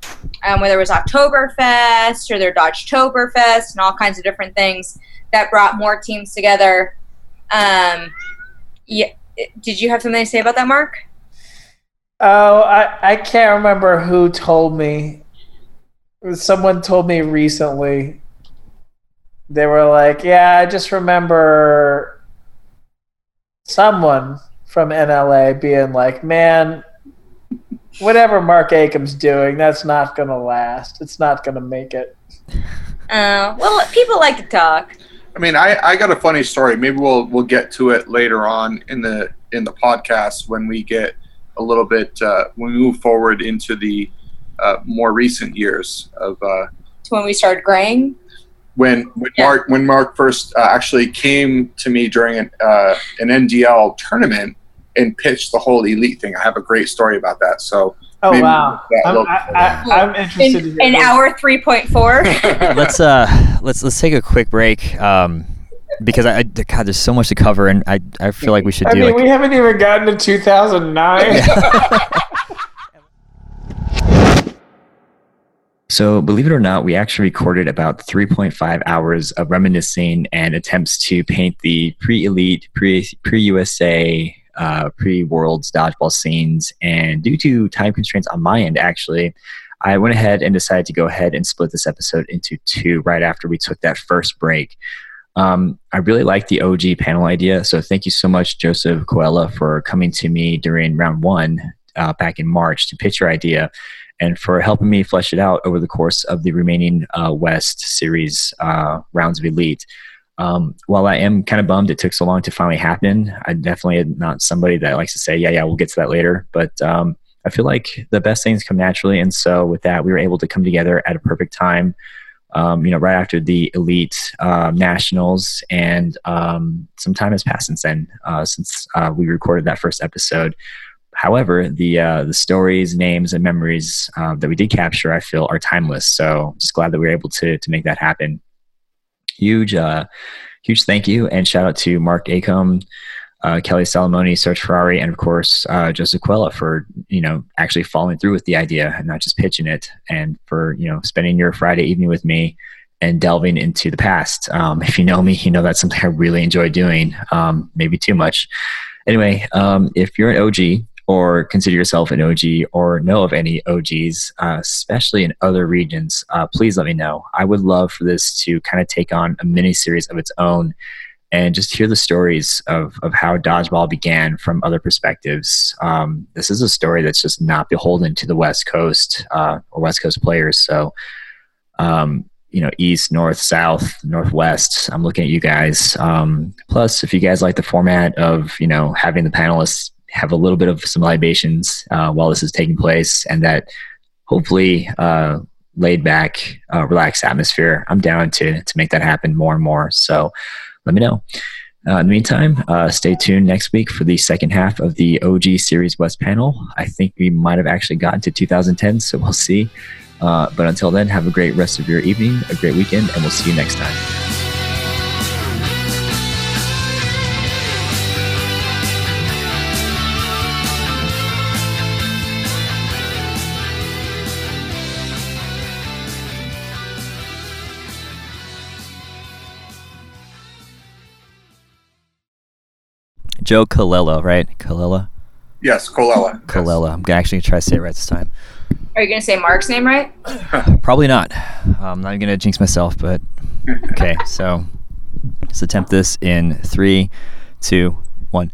um, whether it was Oktoberfest or their Dodgetoberfest and all kinds of different things that brought more teams together. Um, yeah, did you have something to say about that, Mark? Oh, I, I can't remember who told me. Someone told me recently. They were like, yeah, I just remember someone from N L A being like, man, whatever Mark Acomb's doing, that's not going to last. It's not going to make it. Uh, well, people like to talk. I mean, I, I got a funny story. Maybe we'll we'll get to it later on in the in the podcast when we get a little bit, uh, when we move forward into the uh, more recent years of. Uh, when we started graying? When when yeah. Mark when Mark first uh, actually came to me during an, uh, an N D L tournament and pitched the whole elite thing. I have a great story about that. So, oh wow, I'm, I, I, I'm interested in, in hour three point four. Let's uh, let's let's take a quick break um, because I, I God, there's so much to cover, and I I feel like we should. I do mean, like, we haven't even gotten to two thousand nine. Yeah. So believe it or not, we actually recorded about three point five hours of reminiscing and attempts to paint the pre-elite, pre, pre-U S A, uh, pre-Worlds dodgeball scenes. And due to time constraints on my end, actually, I went ahead and decided to go ahead and split this episode into two right after we took that first break. Um, I really like the O G panel idea. So thank you so much, Joseph Colella, for coming to me during round one uh, back in March to pitch your idea, and for helping me flesh it out over the course of the remaining uh, West Series uh, rounds of Elite. Um, while I am kind of bummed it took so long to finally happen, I definitely am not somebody that likes to say, yeah, yeah, we'll get to that later. But um, I feel like the best things come naturally. And so with that, we were able to come together at a perfect time, um, you know, right after the Elite uh, Nationals. And um, some time has passed since then, uh, since uh, we recorded that first episode. However, the uh, the stories, names, and memories uh, that we did capture, I feel, are timeless. So just glad that we were able to to make that happen. Huge, uh, huge thank you and shout out to Mark Acomb, uh, Kelly Salamone, Serge Ferrari, and of course uh, Joseph Colella for you know actually following through with the idea and not just pitching it, and for you know spending your Friday evening with me and delving into the past. Um, if you know me, you know that's something I really enjoy doing. Um, maybe too much. Anyway, um, if you're an O G, or consider yourself an O G, or know of any O Gs, uh, especially in other regions, uh, please let me know. I would love for this to kind of take on a mini-series of its own and just hear the stories of, of how dodgeball began from other perspectives. Um, this is a story that's just not beholden to the West Coast uh, or West Coast players. So, um, you know, East, North, South, Northwest, I'm looking at you guys. Um, plus, if you guys like the format of, you know, having the panelists have a little bit of some libations uh, while this is taking place, and that hopefully uh, laid back, uh, relaxed atmosphere. I'm down to to make that happen more and more. So let me know. Uh, in the meantime, uh, stay tuned next week for the second half of the O G Series West panel. I think we might have actually gotten to two thousand ten, so we'll see. Uh, but until then, have a great rest of your evening, a great weekend, and we'll see you next time. Joe Colella, right? Colella? Yes, Colella. Colella. Yes. I'm actually going to try to say it right this time. Are you going to say Mark's name right? Probably not. I'm not going to jinx myself, but okay. So let's attempt this in three, two, one.